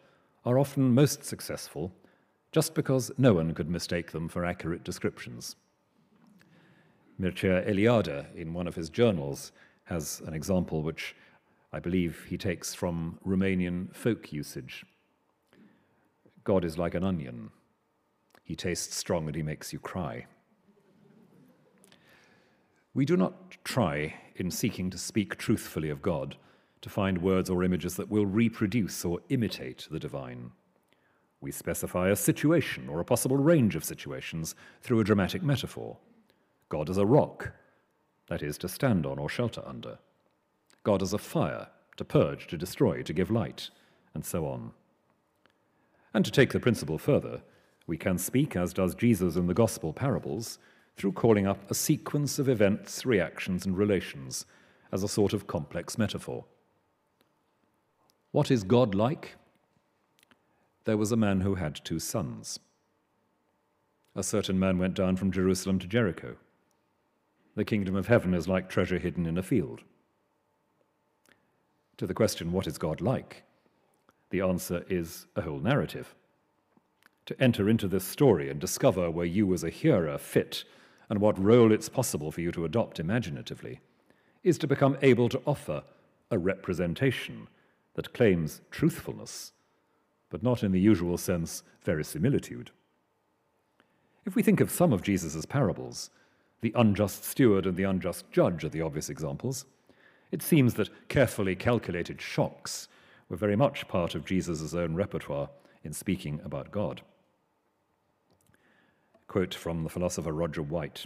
are often most successful just because no one could mistake them for accurate descriptions. Mircea Eliade, in one of his journals, has an example which I believe he takes from Romanian folk usage. God is like an onion. He tastes strong and he makes you cry. We do not try, in seeking to speak truthfully of God, to find words or images that will reproduce or imitate the divine. We specify a situation or a possible range of situations through a dramatic metaphor. God as a rock, that is, to stand on or shelter under. God as a fire, to purge, to destroy, to give light, and so on. And to take the principle further, we can speak, as does Jesus in the Gospel parables, through calling up a sequence of events, reactions, and relations as a sort of complex metaphor. What is God like? There was a man who had 2 sons. A certain man went down from Jerusalem to Jericho. The kingdom of heaven is like treasure hidden in a field. To the question, what is God like? The answer is a whole narrative. To enter into this story and discover where you as a hearer fit and what role it's possible for you to adopt imaginatively is to become able to offer a representation that claims truthfulness, but not in the usual sense verisimilitude. If we think of some of Jesus' parables, the unjust steward and the unjust judge are the obvious examples, it seems that carefully calculated shocks were very much part of Jesus' own repertoire in speaking about God. A quote from the philosopher Roger White.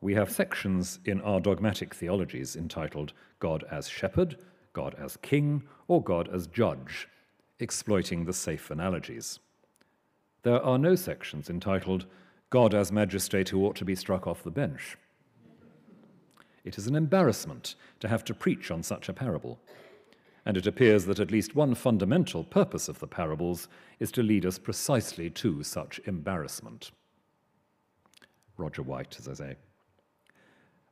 We have sections in our dogmatic theologies entitled God as Shepherd, God as King, or God as Judge, exploiting the safe analogies. There are no sections entitled God as Magistrate who ought to be struck off the bench. It is an embarrassment to have to preach on such a parable, and it appears that at least one fundamental purpose of the parables is to lead us precisely to such embarrassment. Roger White, as I say.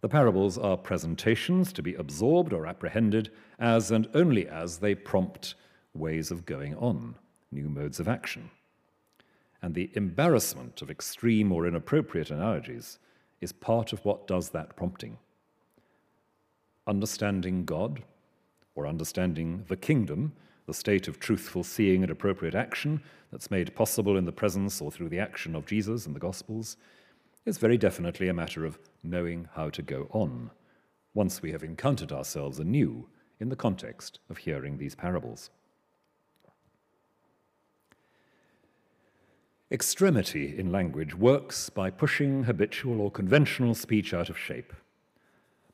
The parables are presentations to be absorbed or apprehended as and only as they prompt ways of going on, new modes of action. And the embarrassment of extreme or inappropriate analogies is part of what does that prompting. Understanding God, or understanding the kingdom, the state of truthful seeing and appropriate action that's made possible in the presence or through the action of Jesus and the Gospels, is very definitely a matter of knowing how to go on, once we have encountered ourselves anew in the context of hearing these parables. Extremity in language works by pushing habitual or conventional speech out of shape,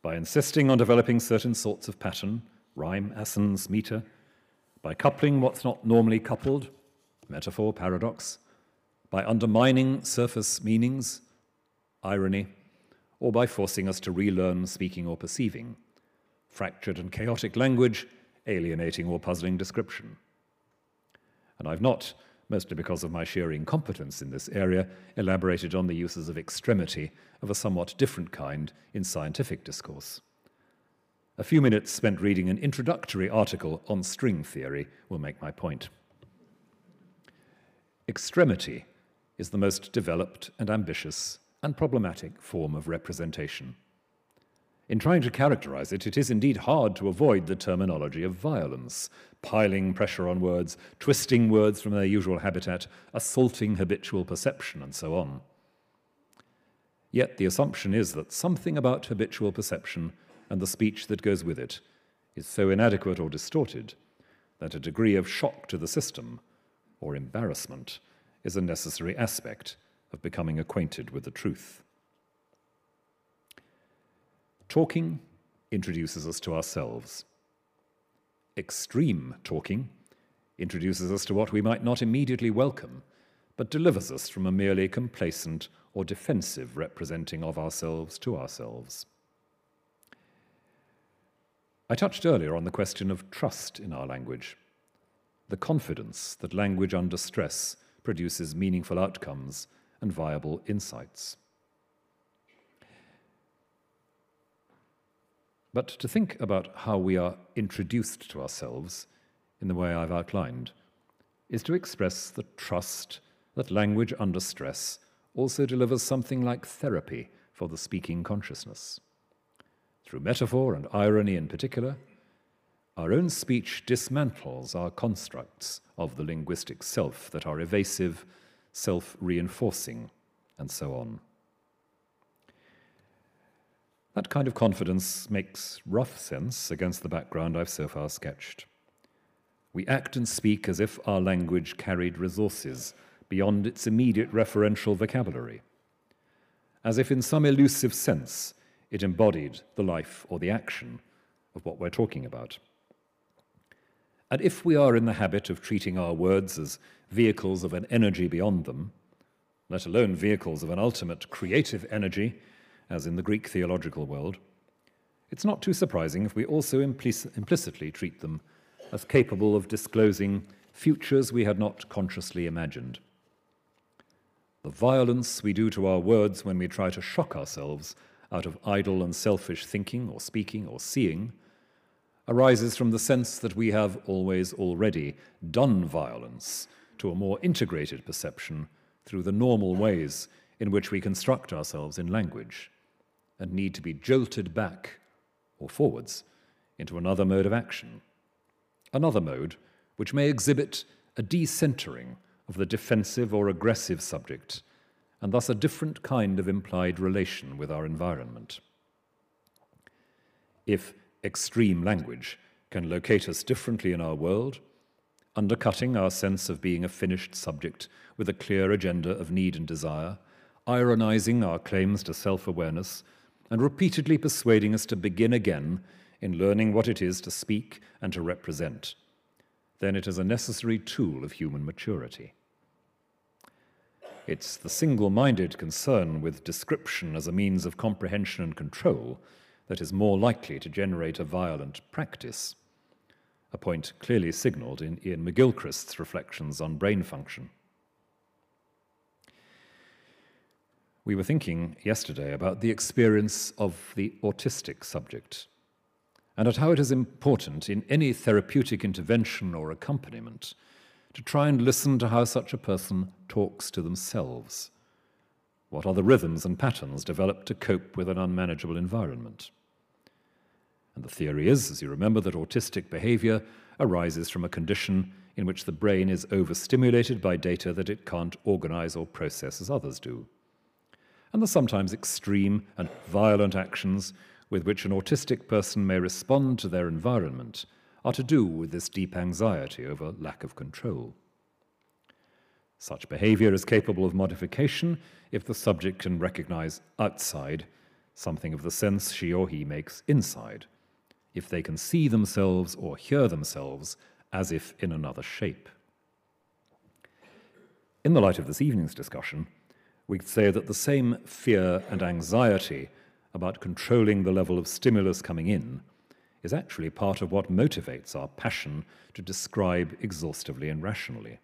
by insisting on developing certain sorts of pattern, rhyme, assonance, meter, by coupling what's not normally coupled, metaphor, paradox, by undermining surface meanings, irony, or by forcing us to relearn speaking or perceiving, fractured and chaotic language, alienating or puzzling description. And I've not, mostly because of my sheer incompetence in this area, elaborated on the uses of extremity of a somewhat different kind in scientific discourse. A few minutes spent reading an introductory article on string theory will make my point. Extremity is the most developed and ambitious and problematic form of representation. In trying to characterize it, it is indeed hard to avoid the terminology of violence, piling pressure on words, twisting words from their usual habitat, assaulting habitual perception, and so on. Yet the assumption is that something about habitual perception and the speech that goes with it is so inadequate or distorted that a degree of shock to the system, or embarrassment, is a necessary aspect of becoming acquainted with the truth. Talking introduces us to ourselves. Extreme talking introduces us to what we might not immediately welcome, but delivers us from a merely complacent or defensive representing of ourselves to ourselves. I touched earlier on the question of trust in our language, the confidence that language under stress produces meaningful outcomes and viable insights. But to think about how we are introduced to ourselves in the way I've outlined is to express the trust that language under stress also delivers something like therapy for the speaking consciousness. Through metaphor and irony in particular, our own speech dismantles our constructs of the linguistic self that are evasive, self-reinforcing, and so on. That kind of confidence makes rough sense against the background I've so far sketched. We act and speak as if our language carried resources beyond its immediate referential vocabulary, as if in some elusive sense it embodied the life or the action of what we're talking about. And if we are in the habit of treating our words as vehicles of an energy beyond them, let alone vehicles of an ultimate creative energy, as in the Greek theological world, it's not too surprising if we also implicitly treat them as capable of disclosing futures we had not consciously imagined. The violence we do to our words when we try to shock ourselves out of idle and selfish thinking or speaking or seeing arises from the sense that we have always already done violence to a more integrated perception through the normal ways in which we construct ourselves in language, and need to be jolted back, or forwards, into another mode of action, another mode which may exhibit a decentering of the defensive or aggressive subject, and thus a different kind of implied relation with our environment. If extreme language can locate us differently in our world, undercutting our sense of being a finished subject with a clear agenda of need and desire, ironizing our claims to self-awareness, and repeatedly persuading us to begin again in learning what it is to speak and to represent, then it is a necessary tool of human maturity. It's the single-minded concern with description as a means of comprehension and control that is more likely to generate a violent practice, a point clearly signaled in Ian McGilchrist's reflections on brain function. We were thinking yesterday about the experience of the autistic subject and at how it is important in any therapeutic intervention or accompaniment to try and listen to how such a person talks to themselves. What are the rhythms and patterns developed to cope with an unmanageable environment? And the theory is, as you remember, that autistic behavior arises from a condition in which the brain is overstimulated by data that it can't organize or process as others do, and the sometimes extreme and violent actions with which an autistic person may respond to their environment are to do with this deep anxiety over lack of control. Such behavior is capable of modification if the subject can recognize outside something of the sense she or he makes inside, if they can see themselves or hear themselves as if in another shape. In the light of this evening's discussion, we could say that the same fear and anxiety about controlling the level of stimulus coming in is actually part of what motivates our passion to describe exhaustively and rationally,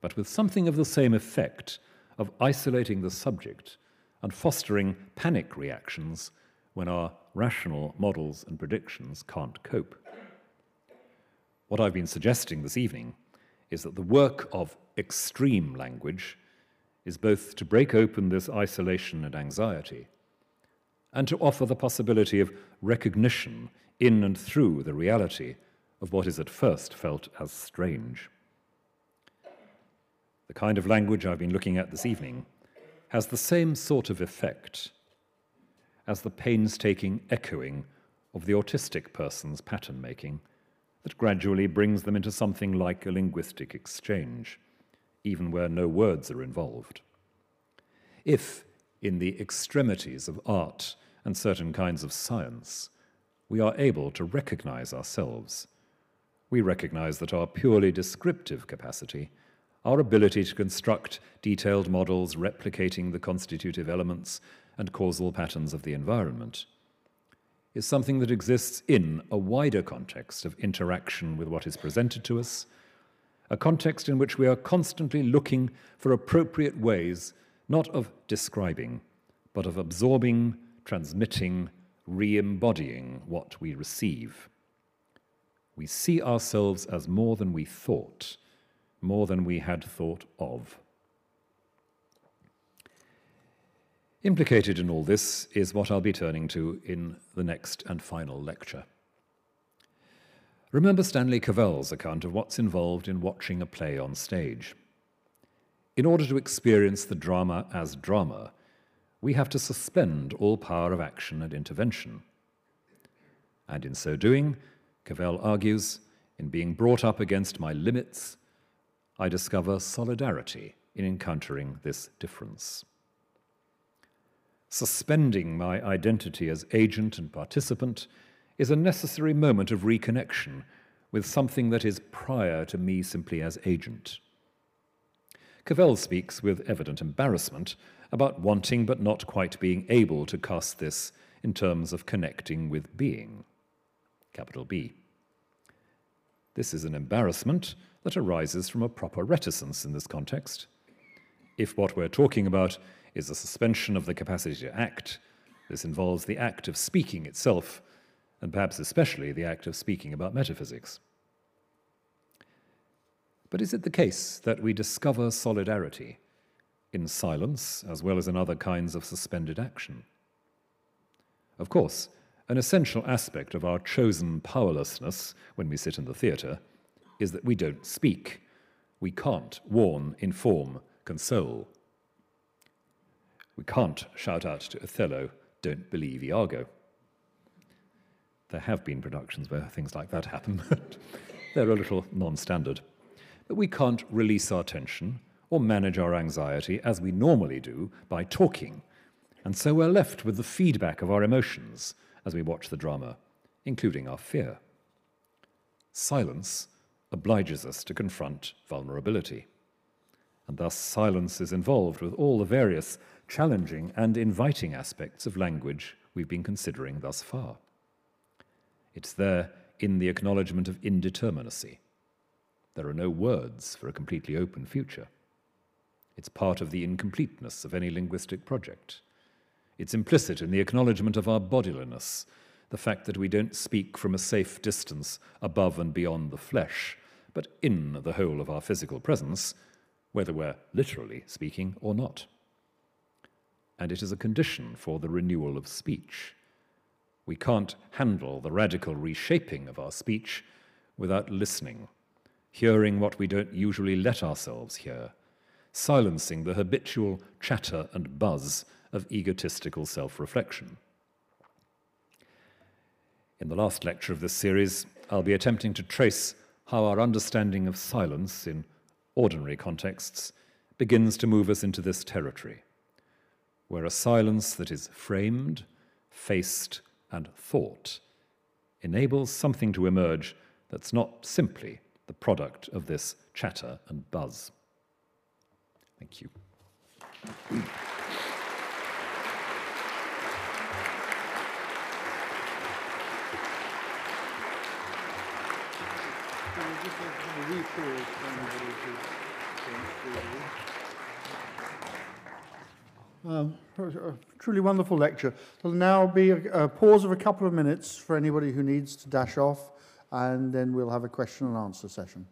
but with something of the same effect of isolating the subject and fostering panic reactions when our rational models and predictions can't cope. What I've been suggesting this evening is that the work of extreme language is both to break open this isolation and anxiety and to offer the possibility of recognition in and through the reality of what is at first felt as strange. The kind of language I've been looking at this evening has the same sort of effect as the painstaking echoing of the autistic person's pattern-making that gradually brings them into something like a linguistic exchange, even where no words are involved. If, in the extremities of art and certain kinds of science, we are able to recognize ourselves, we recognize that our purely descriptive capacity, our ability to construct detailed models replicating the constitutive elements and causal patterns of the environment, is something that exists in a wider context of interaction with what is presented to us, a context in which we are constantly looking for appropriate ways not of describing, but of absorbing, transmitting, re-embodying what we receive. We see ourselves as more than we thought, more than we had thought of. Implicated in all this is what I'll be turning to in the next and final lecture. Remember Stanley Cavell's account of what's involved in watching a play on stage. In order to experience the drama as drama, we have to suspend all power of action and intervention. And in so doing, Cavell argues, in being brought up against my limits, I discover solidarity in encountering this difference. Suspending my identity as agent and participant is a necessary moment of reconnection with something that is prior to me simply as agent. Cavell speaks with evident embarrassment about wanting but not quite being able to cast this in terms of connecting with being, capital B. This is an embarrassment that arises from a proper reticence in this context. If what we're talking about is a suspension of the capacity to act, this involves the act of speaking itself, and perhaps especially the act of speaking about metaphysics. But is it the case that we discover solidarity in silence as well as in other kinds of suspended action? Of course, an essential aspect of our chosen powerlessness when we sit in the theatre is that we don't speak. We can't warn, inform, console. We can't shout out to Othello, "Don't believe Iago." There have been productions where things like that happen, but they're a little non-standard. That we can't release our tension or manage our anxiety as we normally do by talking, and so we're left with the feedback of our emotions as we watch the drama, including our fear. Silence obliges us to confront vulnerability, and thus silence is involved with all the various challenging and inviting aspects of language we've been considering thus far. It's there in the acknowledgement of indeterminacy. There are no words for a completely open future. It's part of the incompleteness of any linguistic project. It's implicit in the acknowledgement of our bodiliness, the fact that we don't speak from a safe distance above and beyond the flesh, but in the whole of our physical presence, whether we're literally speaking or not. And it is a condition for the renewal of speech. We can't handle the radical reshaping of our speech without listening, hearing what we don't usually let ourselves hear, silencing the habitual chatter and buzz of egotistical self-reflection. In the last lecture of this series, I'll be attempting to trace how our understanding of silence in ordinary contexts, begins to move us into this territory, where a silence that is framed, faced, and thought enables something to emerge that's not simply the product of this chatter and buzz. Thank you. A truly wonderful lecture. There'll now be a pause of a couple of minutes for anybody who needs to dash off, and then we'll have a question and answer session.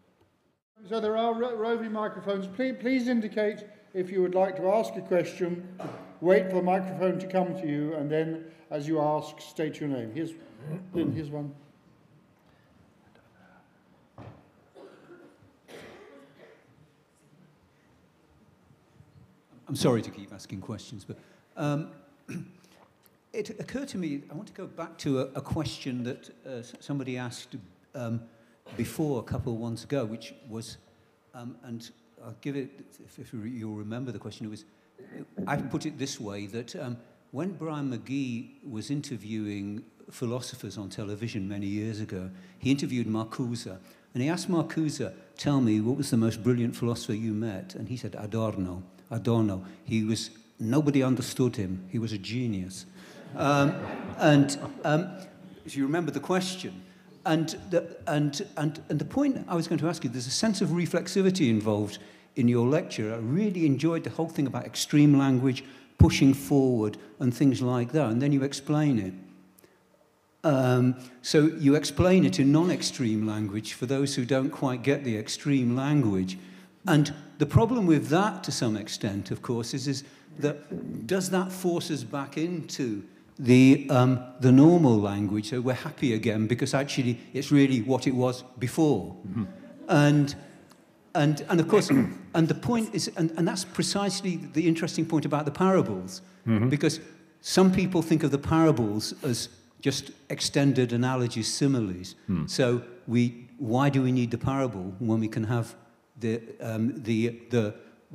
So there are roving microphones. Please indicate if you would like to ask a question, wait for the microphone to come to you, and then as you ask, state your name. Here's one. I'm sorry to keep asking questions, but it occurred to me, I want to go back to a question that somebody asked before a couple of months ago, which was, and I'll give it, if you'll remember the question, it was, I put it this way, that when Brian McGee was interviewing philosophers on television many years ago, he interviewed Marcuse, and he asked Marcuse, tell me, what was the most brilliant philosopher you met? And he said, Adorno. Adorno. He was, nobody understood him. He was a genius. If you remember the question, and the point I was going to ask you, there's a sense of reflexivity involved in your lecture. I really enjoyed the whole thing about extreme language, pushing forward, and things like that. And then you explain it. So you explain it in non-extreme language for those who don't quite get the extreme language. And the problem with that, to some extent, of course, is that does that force us back into the normal language, so we're happy again, because actually it's really what it was before. Mm-hmm. And of course, and the point is, and that's precisely the interesting point about the parables, mm-hmm. because some people think of the parables as just extended analogies, similes. Mm. So why do we need the parable when we can have the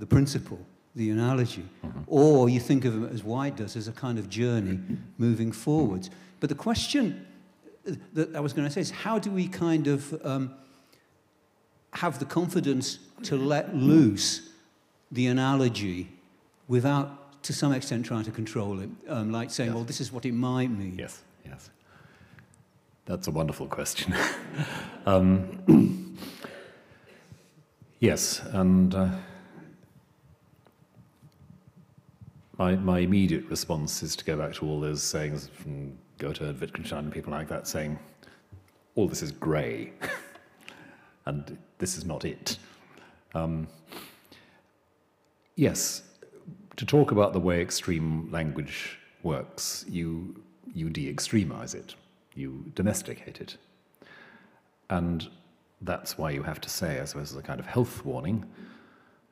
principle, the analogy, mm-hmm. or you think of it as White does, as a kind of journey moving forwards. But the question that I was going to say is, how do we kind of have the confidence to let loose the analogy without, to some extent, trying to control it, like saying, yes. well, this is what it might mean. Yes, yes. That's a wonderful question. Yes, and my immediate response is to go back to all those sayings from Goethe and Wittgenstein and people like that, saying, all this is grey, and this is not it. Yes, to talk about the way extreme language works, you de-extremize it, you domesticate it, and that's why you have to say, I suppose, as a kind of health warning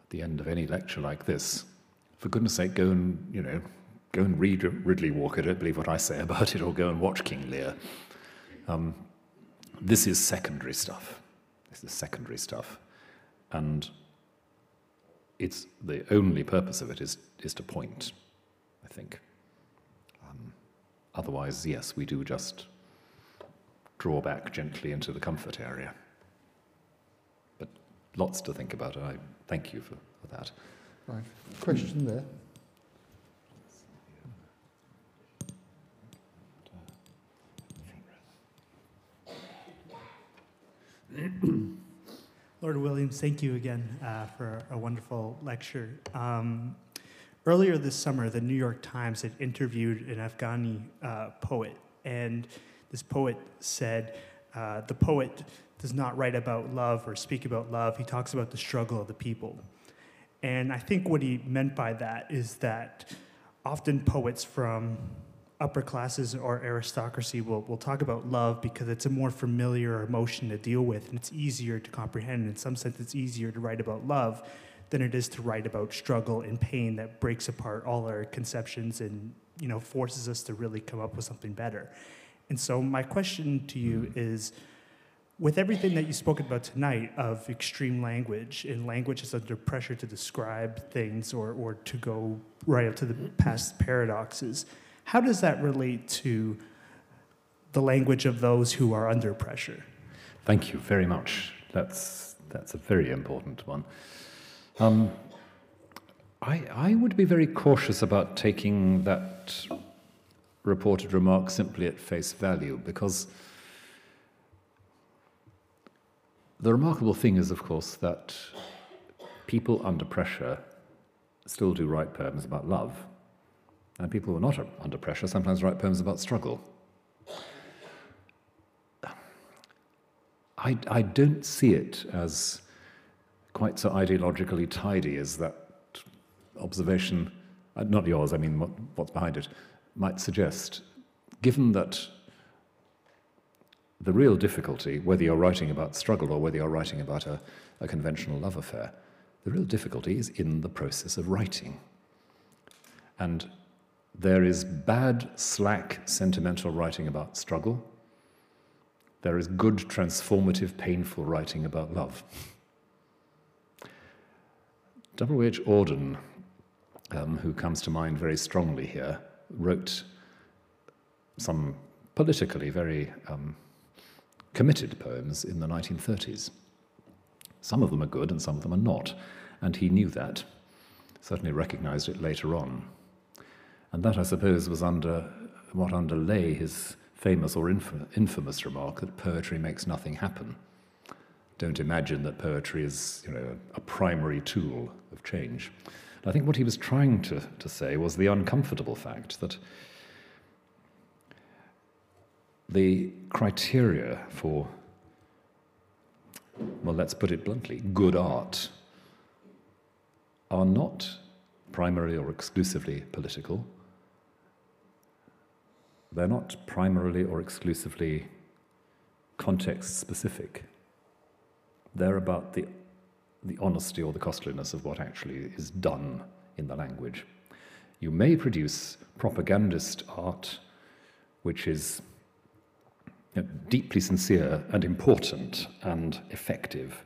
at the end of any lecture like this, for goodness sake, go and read Ridley Walker, don't believe what I say about it, or go and watch King Lear. This is secondary stuff. This is secondary stuff. And it's the only purpose of it is to point, I think. Otherwise, yes, we do just draw back gently into the comfort area. Lots to think about, and I thank you for that. Right. Question there. Lord Williams, thank you again for a wonderful lecture. Earlier this summer, the New York Times had interviewed an Afghani poet, and this poet said, the poet does not write about love or speak about love. He talks about the struggle of the people. And I think what he meant by that is that often poets from upper classes or aristocracy will talk about love because it's a more familiar emotion to deal with, and it's easier to comprehend. In some sense, it's easier to write about love than it is to write about struggle and pain that breaks apart all our conceptions and, you know, forces us to really come up with something better. And so my question to you is, With everything that you've spoken about tonight of extreme language, and language is under pressure to describe things or to go right up to the past paradoxes, how does that relate to the language of those who are under pressure? Thank you very much. That's a very important one. I would be very cautious about taking that reported remark simply at face value, because the remarkable thing is, of course, that people under pressure still do write poems about love, and people who are not under pressure sometimes write poems about struggle. I don't see it as quite so ideologically tidy as that observation, not yours, I mean what's behind it, might suggest, given that the real difficulty, whether you're writing about struggle or whether you're writing about a conventional love affair, the real difficulty is in the process of writing. And there is bad, slack, sentimental writing about struggle. There is good, transformative, painful writing about love. W.H. Auden, who comes to mind very strongly here, wrote some politically very committed poems in the 1930s. Some of them are good and some of them are not, and he knew that, certainly recognized it later on. And that, I suppose, was what underlay his famous or infamous remark that poetry makes nothing happen. Don't imagine that poetry is, a primary tool of change. I think what he was trying to say was the uncomfortable fact that the criteria for, well, let's put it bluntly, good art are not primarily or exclusively political. They're not primarily or exclusively context-specific. They're about the honesty or the costliness of what actually is done in the language. You may produce propagandist art, which is deeply sincere and important and effective.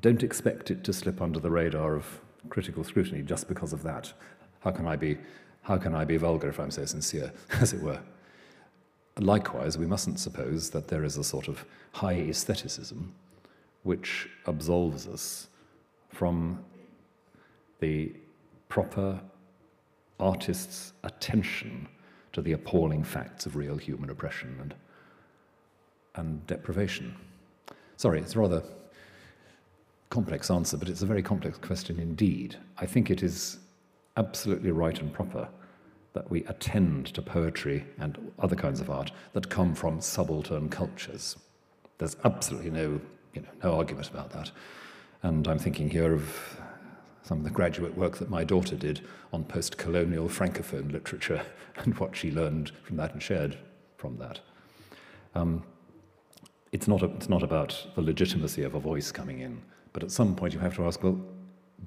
Don't expect it to slip under the radar of critical scrutiny just because of that. How can I be vulgar if I'm so sincere, as it were? Likewise, we mustn't suppose that there is a sort of high aestheticism which absolves us from the proper artist's attention to the appalling facts of real human oppression and deprivation. Sorry, it's a rather complex answer, but it's a very complex question indeed. I think it is absolutely right and proper that we attend to poetry and other kinds of art that come from subaltern cultures. There's absolutely no argument about that. And I'm thinking here of some of the graduate work that my daughter did on post-colonial Francophone literature and what she learned from that and shared from that. It's not about the legitimacy of a voice coming in, but at some point you have to ask, well,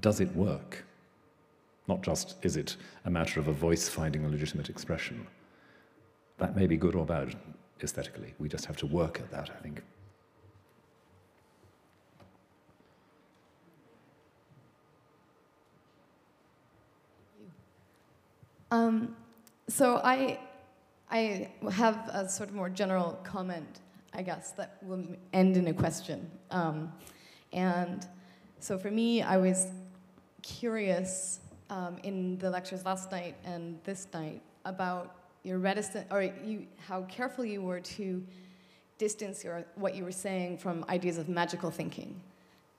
does it work? Not just is it a matter of a voice finding a legitimate expression. That may be good or bad aesthetically. We just have to work at that, I think. So I have a sort of more general comment, I guess, that will end in a question. And so for me, I was curious in the lectures last night and this night about your reticence, or how careful you were to distance what you were saying from ideas of magical thinking.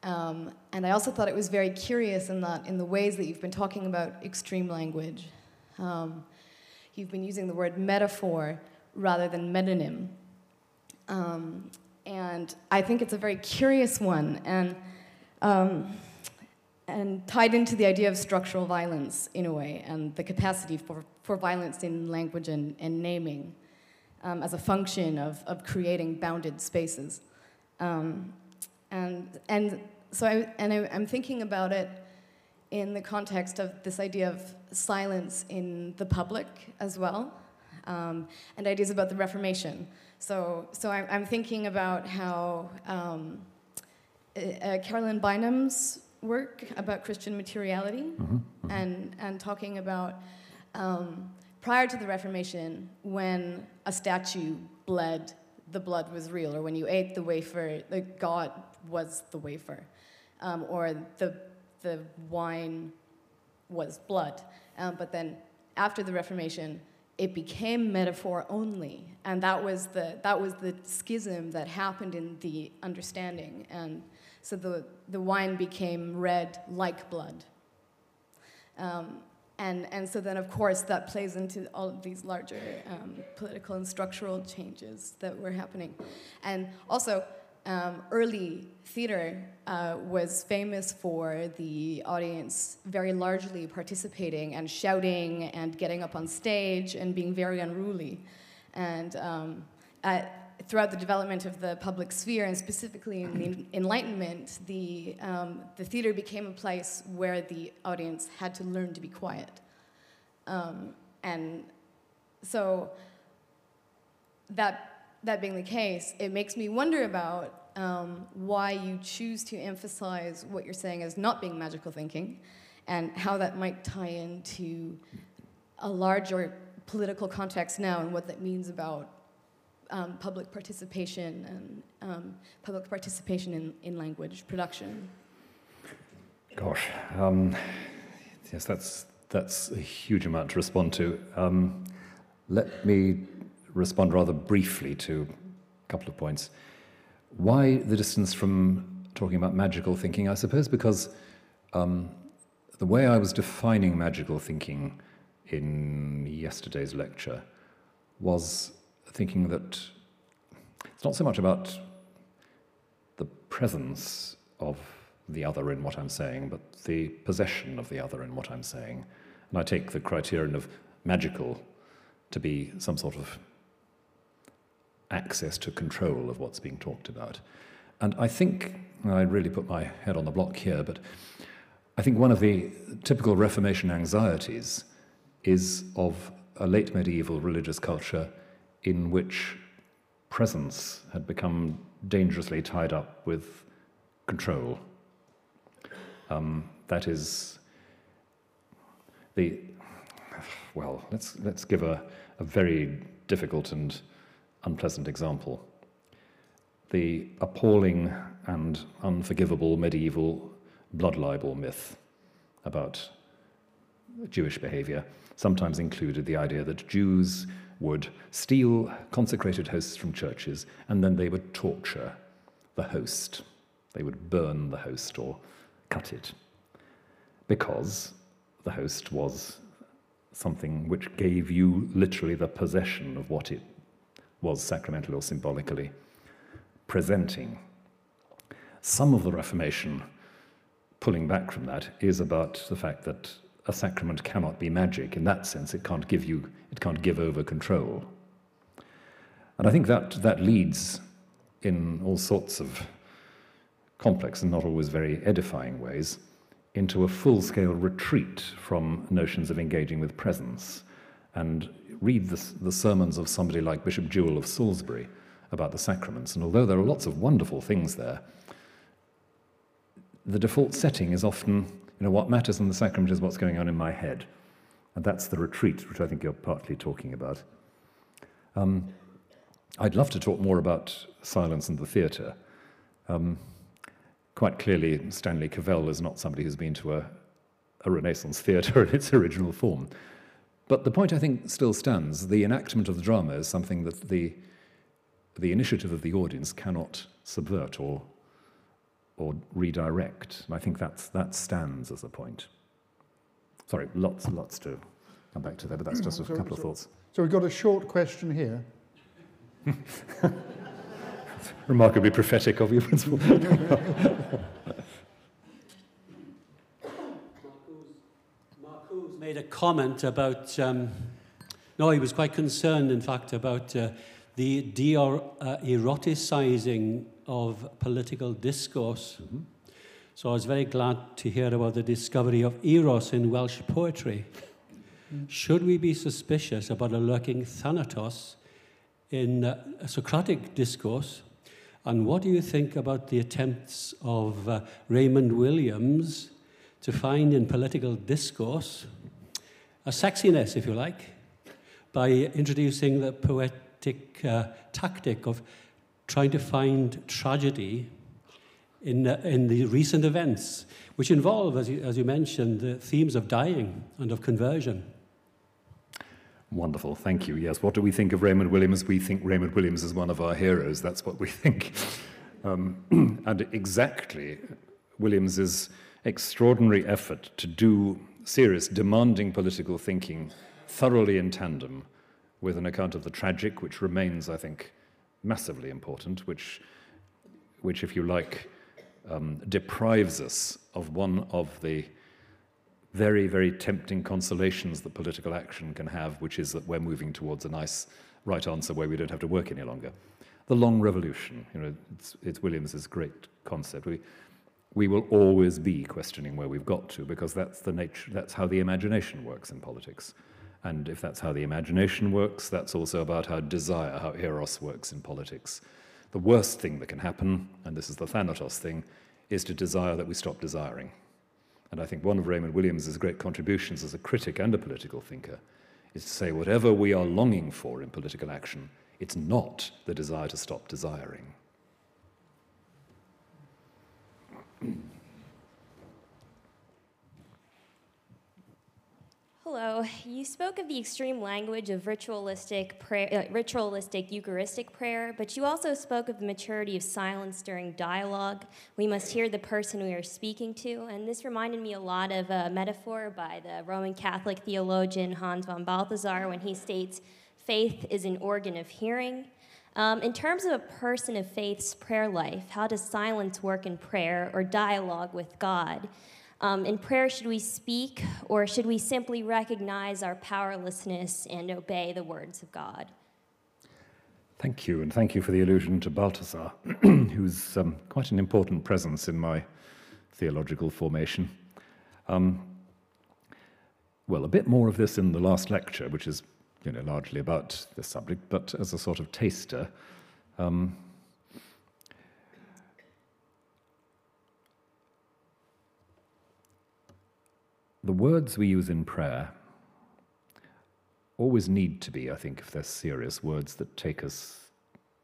And I also thought it was very curious in that, in the ways that you've been talking about extreme language, you've been using the word metaphor rather than metonym. And I think it's a very curious one, and tied into the idea of structural violence, in a way, and the capacity for violence in language and naming as a function of creating bounded spaces. So I'm thinking about it in the context of this idea of silence in the public as well, and ideas about the Reformation. So I'm thinking about how Carolyn Bynum's work about Christian materiality, and talking about prior to the Reformation, when a statue bled, the blood was real, or when you ate the wafer, like God was the wafer, or the wine was blood. But then after the Reformation, it became metaphor only, and that was the schism that happened in the understanding, and so the wine became red like blood. And so then, of course, that plays into all of these larger political and structural changes that were happening. And also, early theater was famous for the audience very largely participating and shouting and getting up on stage and being very unruly. And throughout the development of the public sphere, and specifically in the Enlightenment, the theater became a place where the audience had to learn to be quiet. And so that being the case, it makes me wonder about why you choose to emphasize what you're saying as not being magical thinking, and how that might tie into a larger political context now, and what that means about public participation and public participation in language production. Gosh, yes, that's a huge amount to respond to. Let me respond rather briefly to a couple of points. Why the distance from talking about magical thinking? I suppose because the way I was defining magical thinking in yesterday's lecture was thinking that it's not so much about the presence of the other in what I'm saying, but the possession of the other in what I'm saying. And I take the criterion of magical to be some sort of access to control of what's being talked about. And I think, and I really put my head on the block here, but I think one of the typical Reformation anxieties is of a late medieval religious culture in which presence had become dangerously tied up with control. That is the, well, let's give a very difficult and unpleasant example. The appalling and unforgivable medieval blood libel myth about Jewish behavior sometimes included the idea that Jews would steal consecrated hosts from churches, and then they would torture the host. They would burn the host or cut it, because the host was something which gave you literally the possession of what it was sacramentally or symbolically presenting. Some of the Reformation, pulling back from that, is about the fact that a sacrament cannot be magic. In that sense, it can't give you, it can't give over control. And I think that leads in all sorts of complex and not always very edifying ways into a full-scale retreat from notions of engaging with presence. And read the sermons of somebody like Bishop Jewell of Salisbury about the sacraments. And although there are lots of wonderful things there, the default setting is often, you know, what matters in the sacrament is what's going on in my head. And that's the retreat, which I think you're partly talking about. I'd love to talk more about silence and the theatre. Quite clearly, Stanley Cavell is not somebody who's been to a Renaissance theatre in its original form. But the point, I think, still stands. The enactment of the drama is something that the initiative of the audience cannot subvert or redirect. And I think that stands as a point. Sorry, lots to come back to there, but that's just a couple of thoughts. So we've got a short question here. Remarkably prophetic of you, Principal. Marcuse made a comment about, no, he was quite concerned, in fact, about the de-eroticizing of political discourse. Mm-hmm. So I was very glad to hear about the discovery of eros in Welsh poetry. Should we be suspicious about a lurking thanatos in Socratic discourse? And what do you think about the attempts of Raymond Williams to find in political discourse a sexiness, if you like, by introducing the poetic tactic of trying to find tragedy in the recent events, which involve, as you mentioned, the themes of dying and of conversion? Wonderful, thank you. Yes, what do we think of Raymond Williams? We think Raymond Williams is one of our heroes. That's what we think. And exactly, Williams's extraordinary effort to do serious, demanding political thinking thoroughly in tandem with an account of the tragic, which remains, I think, massively important, which if you like, deprives us of one of the very, very tempting consolations that political action can have, which is that we're moving towards a nice right answer where we don't have to work any longer. The long revolution, you know, it's Williams's great concept. We will always be questioning where we've got to, because that's the nature, that's how the imagination works in politics. And if that's how the imagination works, that's also about how desire, how eros works in politics. The worst thing that can happen, and this is the Thanatos thing, is to desire that we stop desiring. And I think one of Raymond Williams's great contributions as a critic and a political thinker is to say whatever we are longing for in political action, it's not the desire to stop desiring. Hello. You spoke of the extreme language of ritualistic Eucharistic prayer, but you also spoke of the maturity of silence during dialogue. We must hear the person we are speaking to, and this reminded me a lot of a metaphor by the Roman Catholic theologian Hans von Balthasar when he states, "Faith is an organ of hearing." In terms of a person of faith's prayer life, how does silence work in prayer or dialogue with God? In prayer, should we speak, or should we simply recognize our powerlessness and obey the words of God? Thank you, and thank you for the allusion to Balthasar, who's quite an important presence in my theological formation. Well, a bit more of this in the last lecture, which is, you know, largely about this subject, but as a sort of taster. The words we use in prayer always need to be, I think, if they're serious, words that take us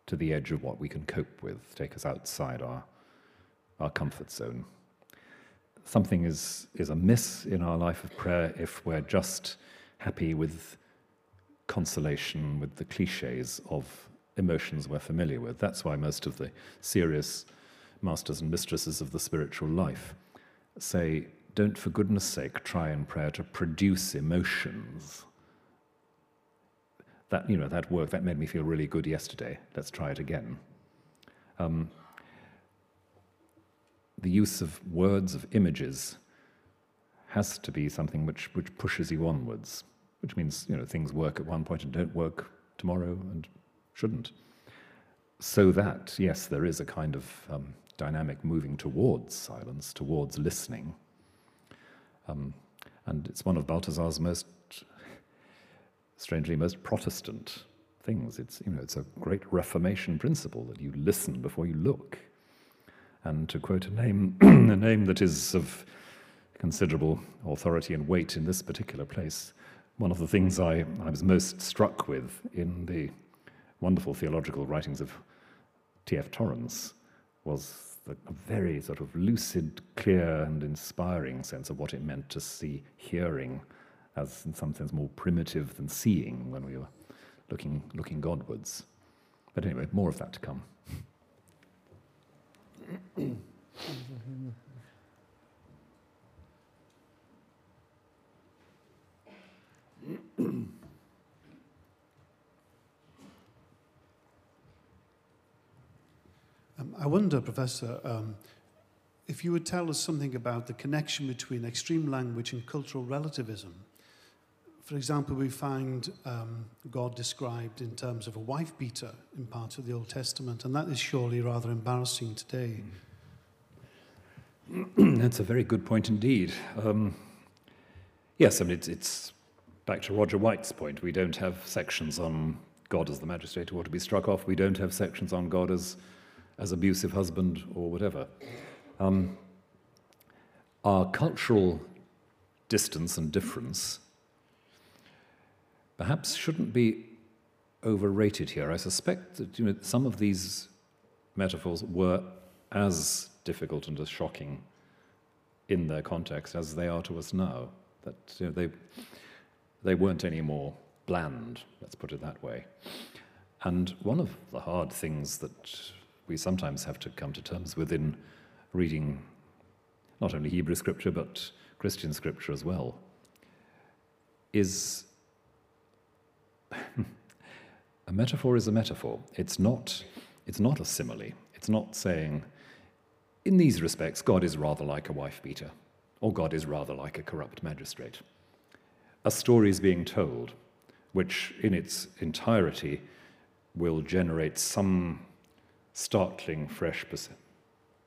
to the edge of what we can cope with, take us outside our comfort zone. Something is amiss in our life of prayer if we're just happy with consolation, with the cliches of emotions we're familiar with. That's why most of the serious masters and mistresses of the spiritual life say, don't, for goodness sake, try in prayer to produce emotions. That, you know, that work, that made me feel really good yesterday. Let's try it again. The use of words, of images, has to be something which pushes you onwards, which means, you know, things work at one point and don't work tomorrow and shouldn't. So that, yes, there is a kind of dynamic moving towards silence, towards listening. And it's one of Balthasar's most, strangely, most Protestant things. It's, you know, it's a great Reformation principle that you listen before you look. And to quote a name that is of considerable authority and weight in this particular place, one of the things I was most struck with in the wonderful theological writings of T.F. Torrance was a very sort of lucid, clear, and inspiring sense of what it meant to see hearing as, in some sense, more primitive than seeing when we were looking Godwards. But anyway, more of that to come. I wonder, Professor, if you would tell us something about the connection between extreme language and cultural relativism. For example, we find God described in terms of a wife beater in parts of the Old Testament, and that is surely rather embarrassing today. That's a very good point indeed. Yes, I mean, it's back to Roger White's point, we don't have sections on God as the magistrate who ought to be struck off. We don't have sections on God as abusive husband or whatever. Our cultural distance and difference perhaps shouldn't be overrated here. I suspect that some of these metaphors were as difficult and as shocking in their context as they are to us now. That they weren't any more bland, let's put it that way. And one of the hard things that we sometimes have to come to terms with in reading not only Hebrew scripture but Christian scripture as well is a metaphor is a metaphor. It's not a simile. It's not saying, in these respects, God is rather like a wife-beater, or God is rather like a corrupt magistrate. A story is being told, which in its entirety will generate some startling, fresh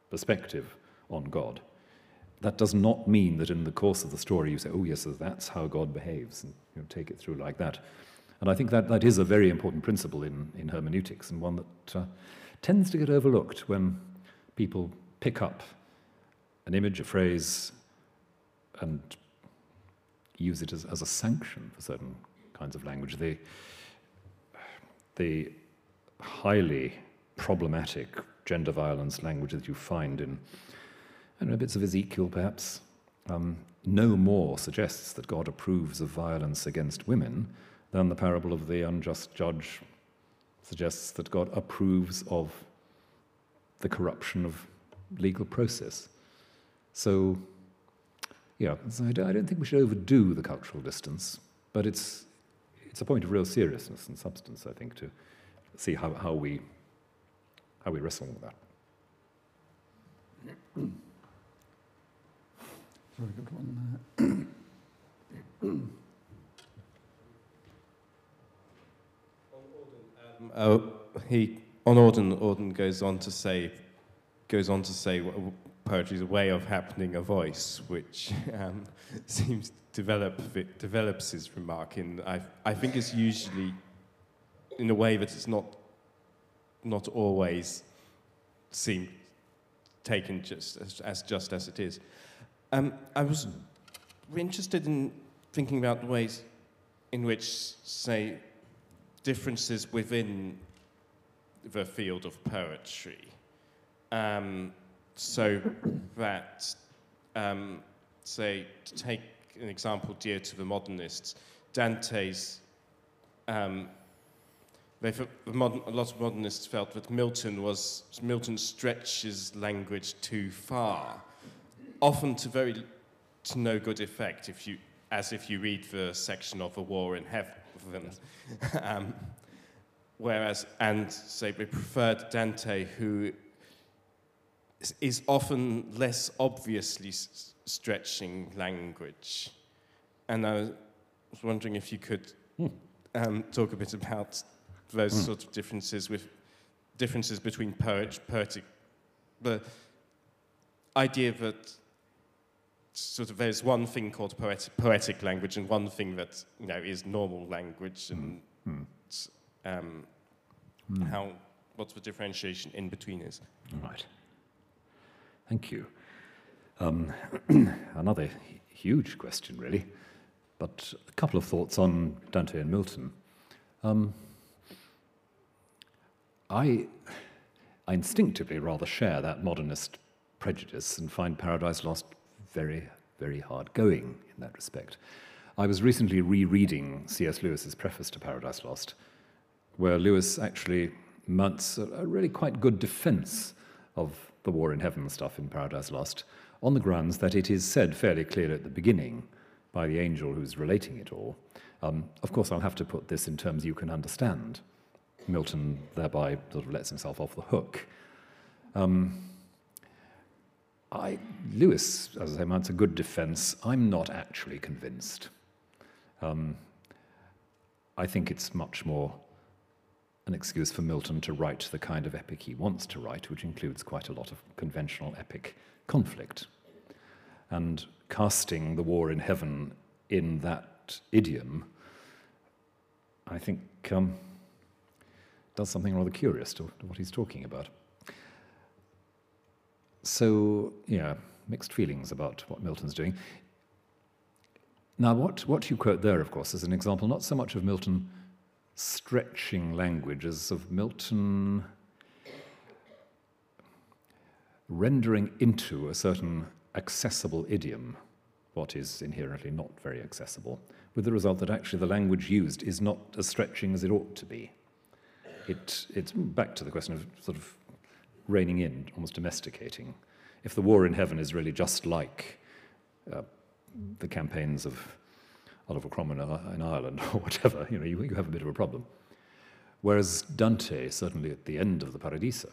perspective on God. That does not mean that in the course of the story you say, oh yes, so that's how God behaves, and take it through like that. And I think that is a very important principle in hermeneutics, and one that tends to get overlooked when people pick up an image, a phrase, and use it as a sanction for certain kinds of language. The highly problematic gender violence language that you find in, bits of Ezekiel perhaps, no more suggests that God approves of violence against women than the parable of the unjust judge suggests that God approves of the corruption of legal process. So, yeah, I don't think we should overdo the cultural distance, but it's a point of real seriousness and substance, I think, to see how we wrestle with that. Very good one there. Auden goes on to say poetry is a way of happening a voice, which seems to develops his remark in I think it's usually in a way that it's not always seem taken just as it is. I was interested in thinking about the ways in which, say, differences within the field of poetry, so that, say, to take an example dear to the modernists, Dante's, a lot of modernists felt that Milton stretches language too far, often to no good effect, as if you read the section of The War in Heaven. Whereas we preferred Dante, who is often less obviously stretching language. And I was wondering if you could talk a bit about those sort of differences between poetic, the idea that sort of there's one thing called poetic language and one thing that is normal language, and what the differentiation in between is. All right. Thank you. Another huge question, really, but a couple of thoughts on Dante and Milton. I instinctively rather share that modernist prejudice and find Paradise Lost very, very hard going in that respect. I was recently rereading C.S. Lewis's preface to Paradise Lost, where Lewis actually mounts a really quite good defense of the War in Heaven stuff in Paradise Lost, on the grounds that it is said fairly clearly at the beginning by the angel who's relating it all. Of course, I'll have to put this in terms you can understand. Milton thereby sort of lets himself off the hook. Lewis, as I say, mounts a good defense. I'm not actually convinced. I think it's much more an excuse for Milton to write the kind of epic he wants to write, which includes quite a lot of conventional epic conflict. And casting the War in Heaven in that that idiom, I think does something rather curious to what he's talking about. So, yeah, mixed feelings about what Milton's doing. Now, what you quote there, of course, is an example not so much of Milton stretching language as of Milton rendering into a certain accessible idiom what is inherently not very accessible, with the result that actually the language used is not as stretching as it ought to be. It's back to the question of sort of reining in, almost domesticating. If the war in heaven is really just like the campaigns of Oliver Cromwell in Ireland or whatever, you know, you have a bit of a problem. Whereas Dante, certainly at the end of the Paradiso,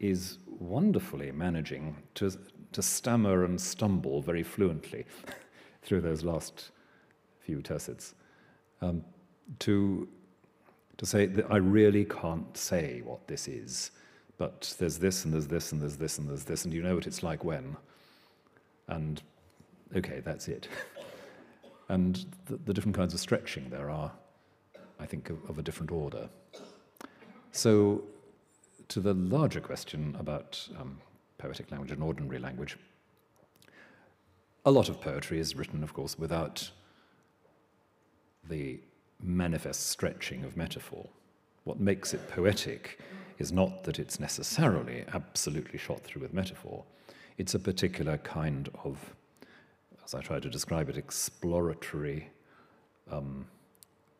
is wonderfully managing to stammer and stumble very fluently through those last few tercets, to say that I really can't say what this is, but there's this and there's this and there's this and there's this, and you know what it's like when, and okay, that's it. And the different kinds of stretching there are, I think, of a different order. So to the larger question about poetic language and ordinary language, a lot of poetry is written, of course, without the manifest stretching of metaphor. What makes it poetic is not that it's necessarily absolutely shot through with metaphor. It's a particular kind of, as I try to describe it, exploratory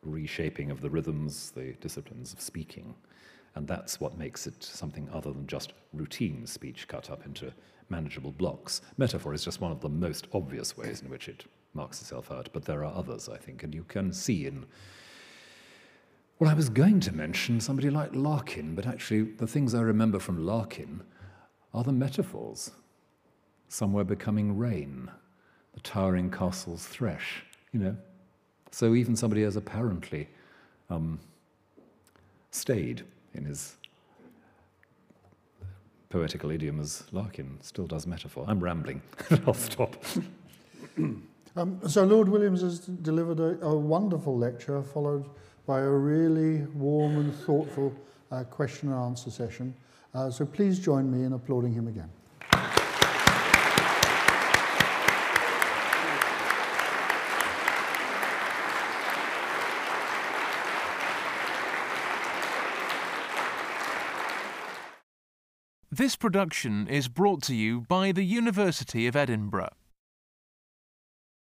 reshaping of the rhythms, the disciplines of speaking. And that's what makes it something other than just routine speech cut up into manageable blocks. Metaphor is just one of the most obvious ways in which it marks itself out, but there are others, I think, and you can see in... Well, I was going to mention somebody like Larkin, but actually the things I remember from Larkin are the metaphors. Somewhere becoming rain, the towering castle's thresh, you know. So even somebody as apparently staid in his poetical idiom as Larkin still does metaphor. I'm rambling. I'll stop. So Lord Williams has delivered a wonderful lecture, followed by a really warm and thoughtful question and answer session. So please join me in applauding him again. This production is brought to you by the University of Edinburgh.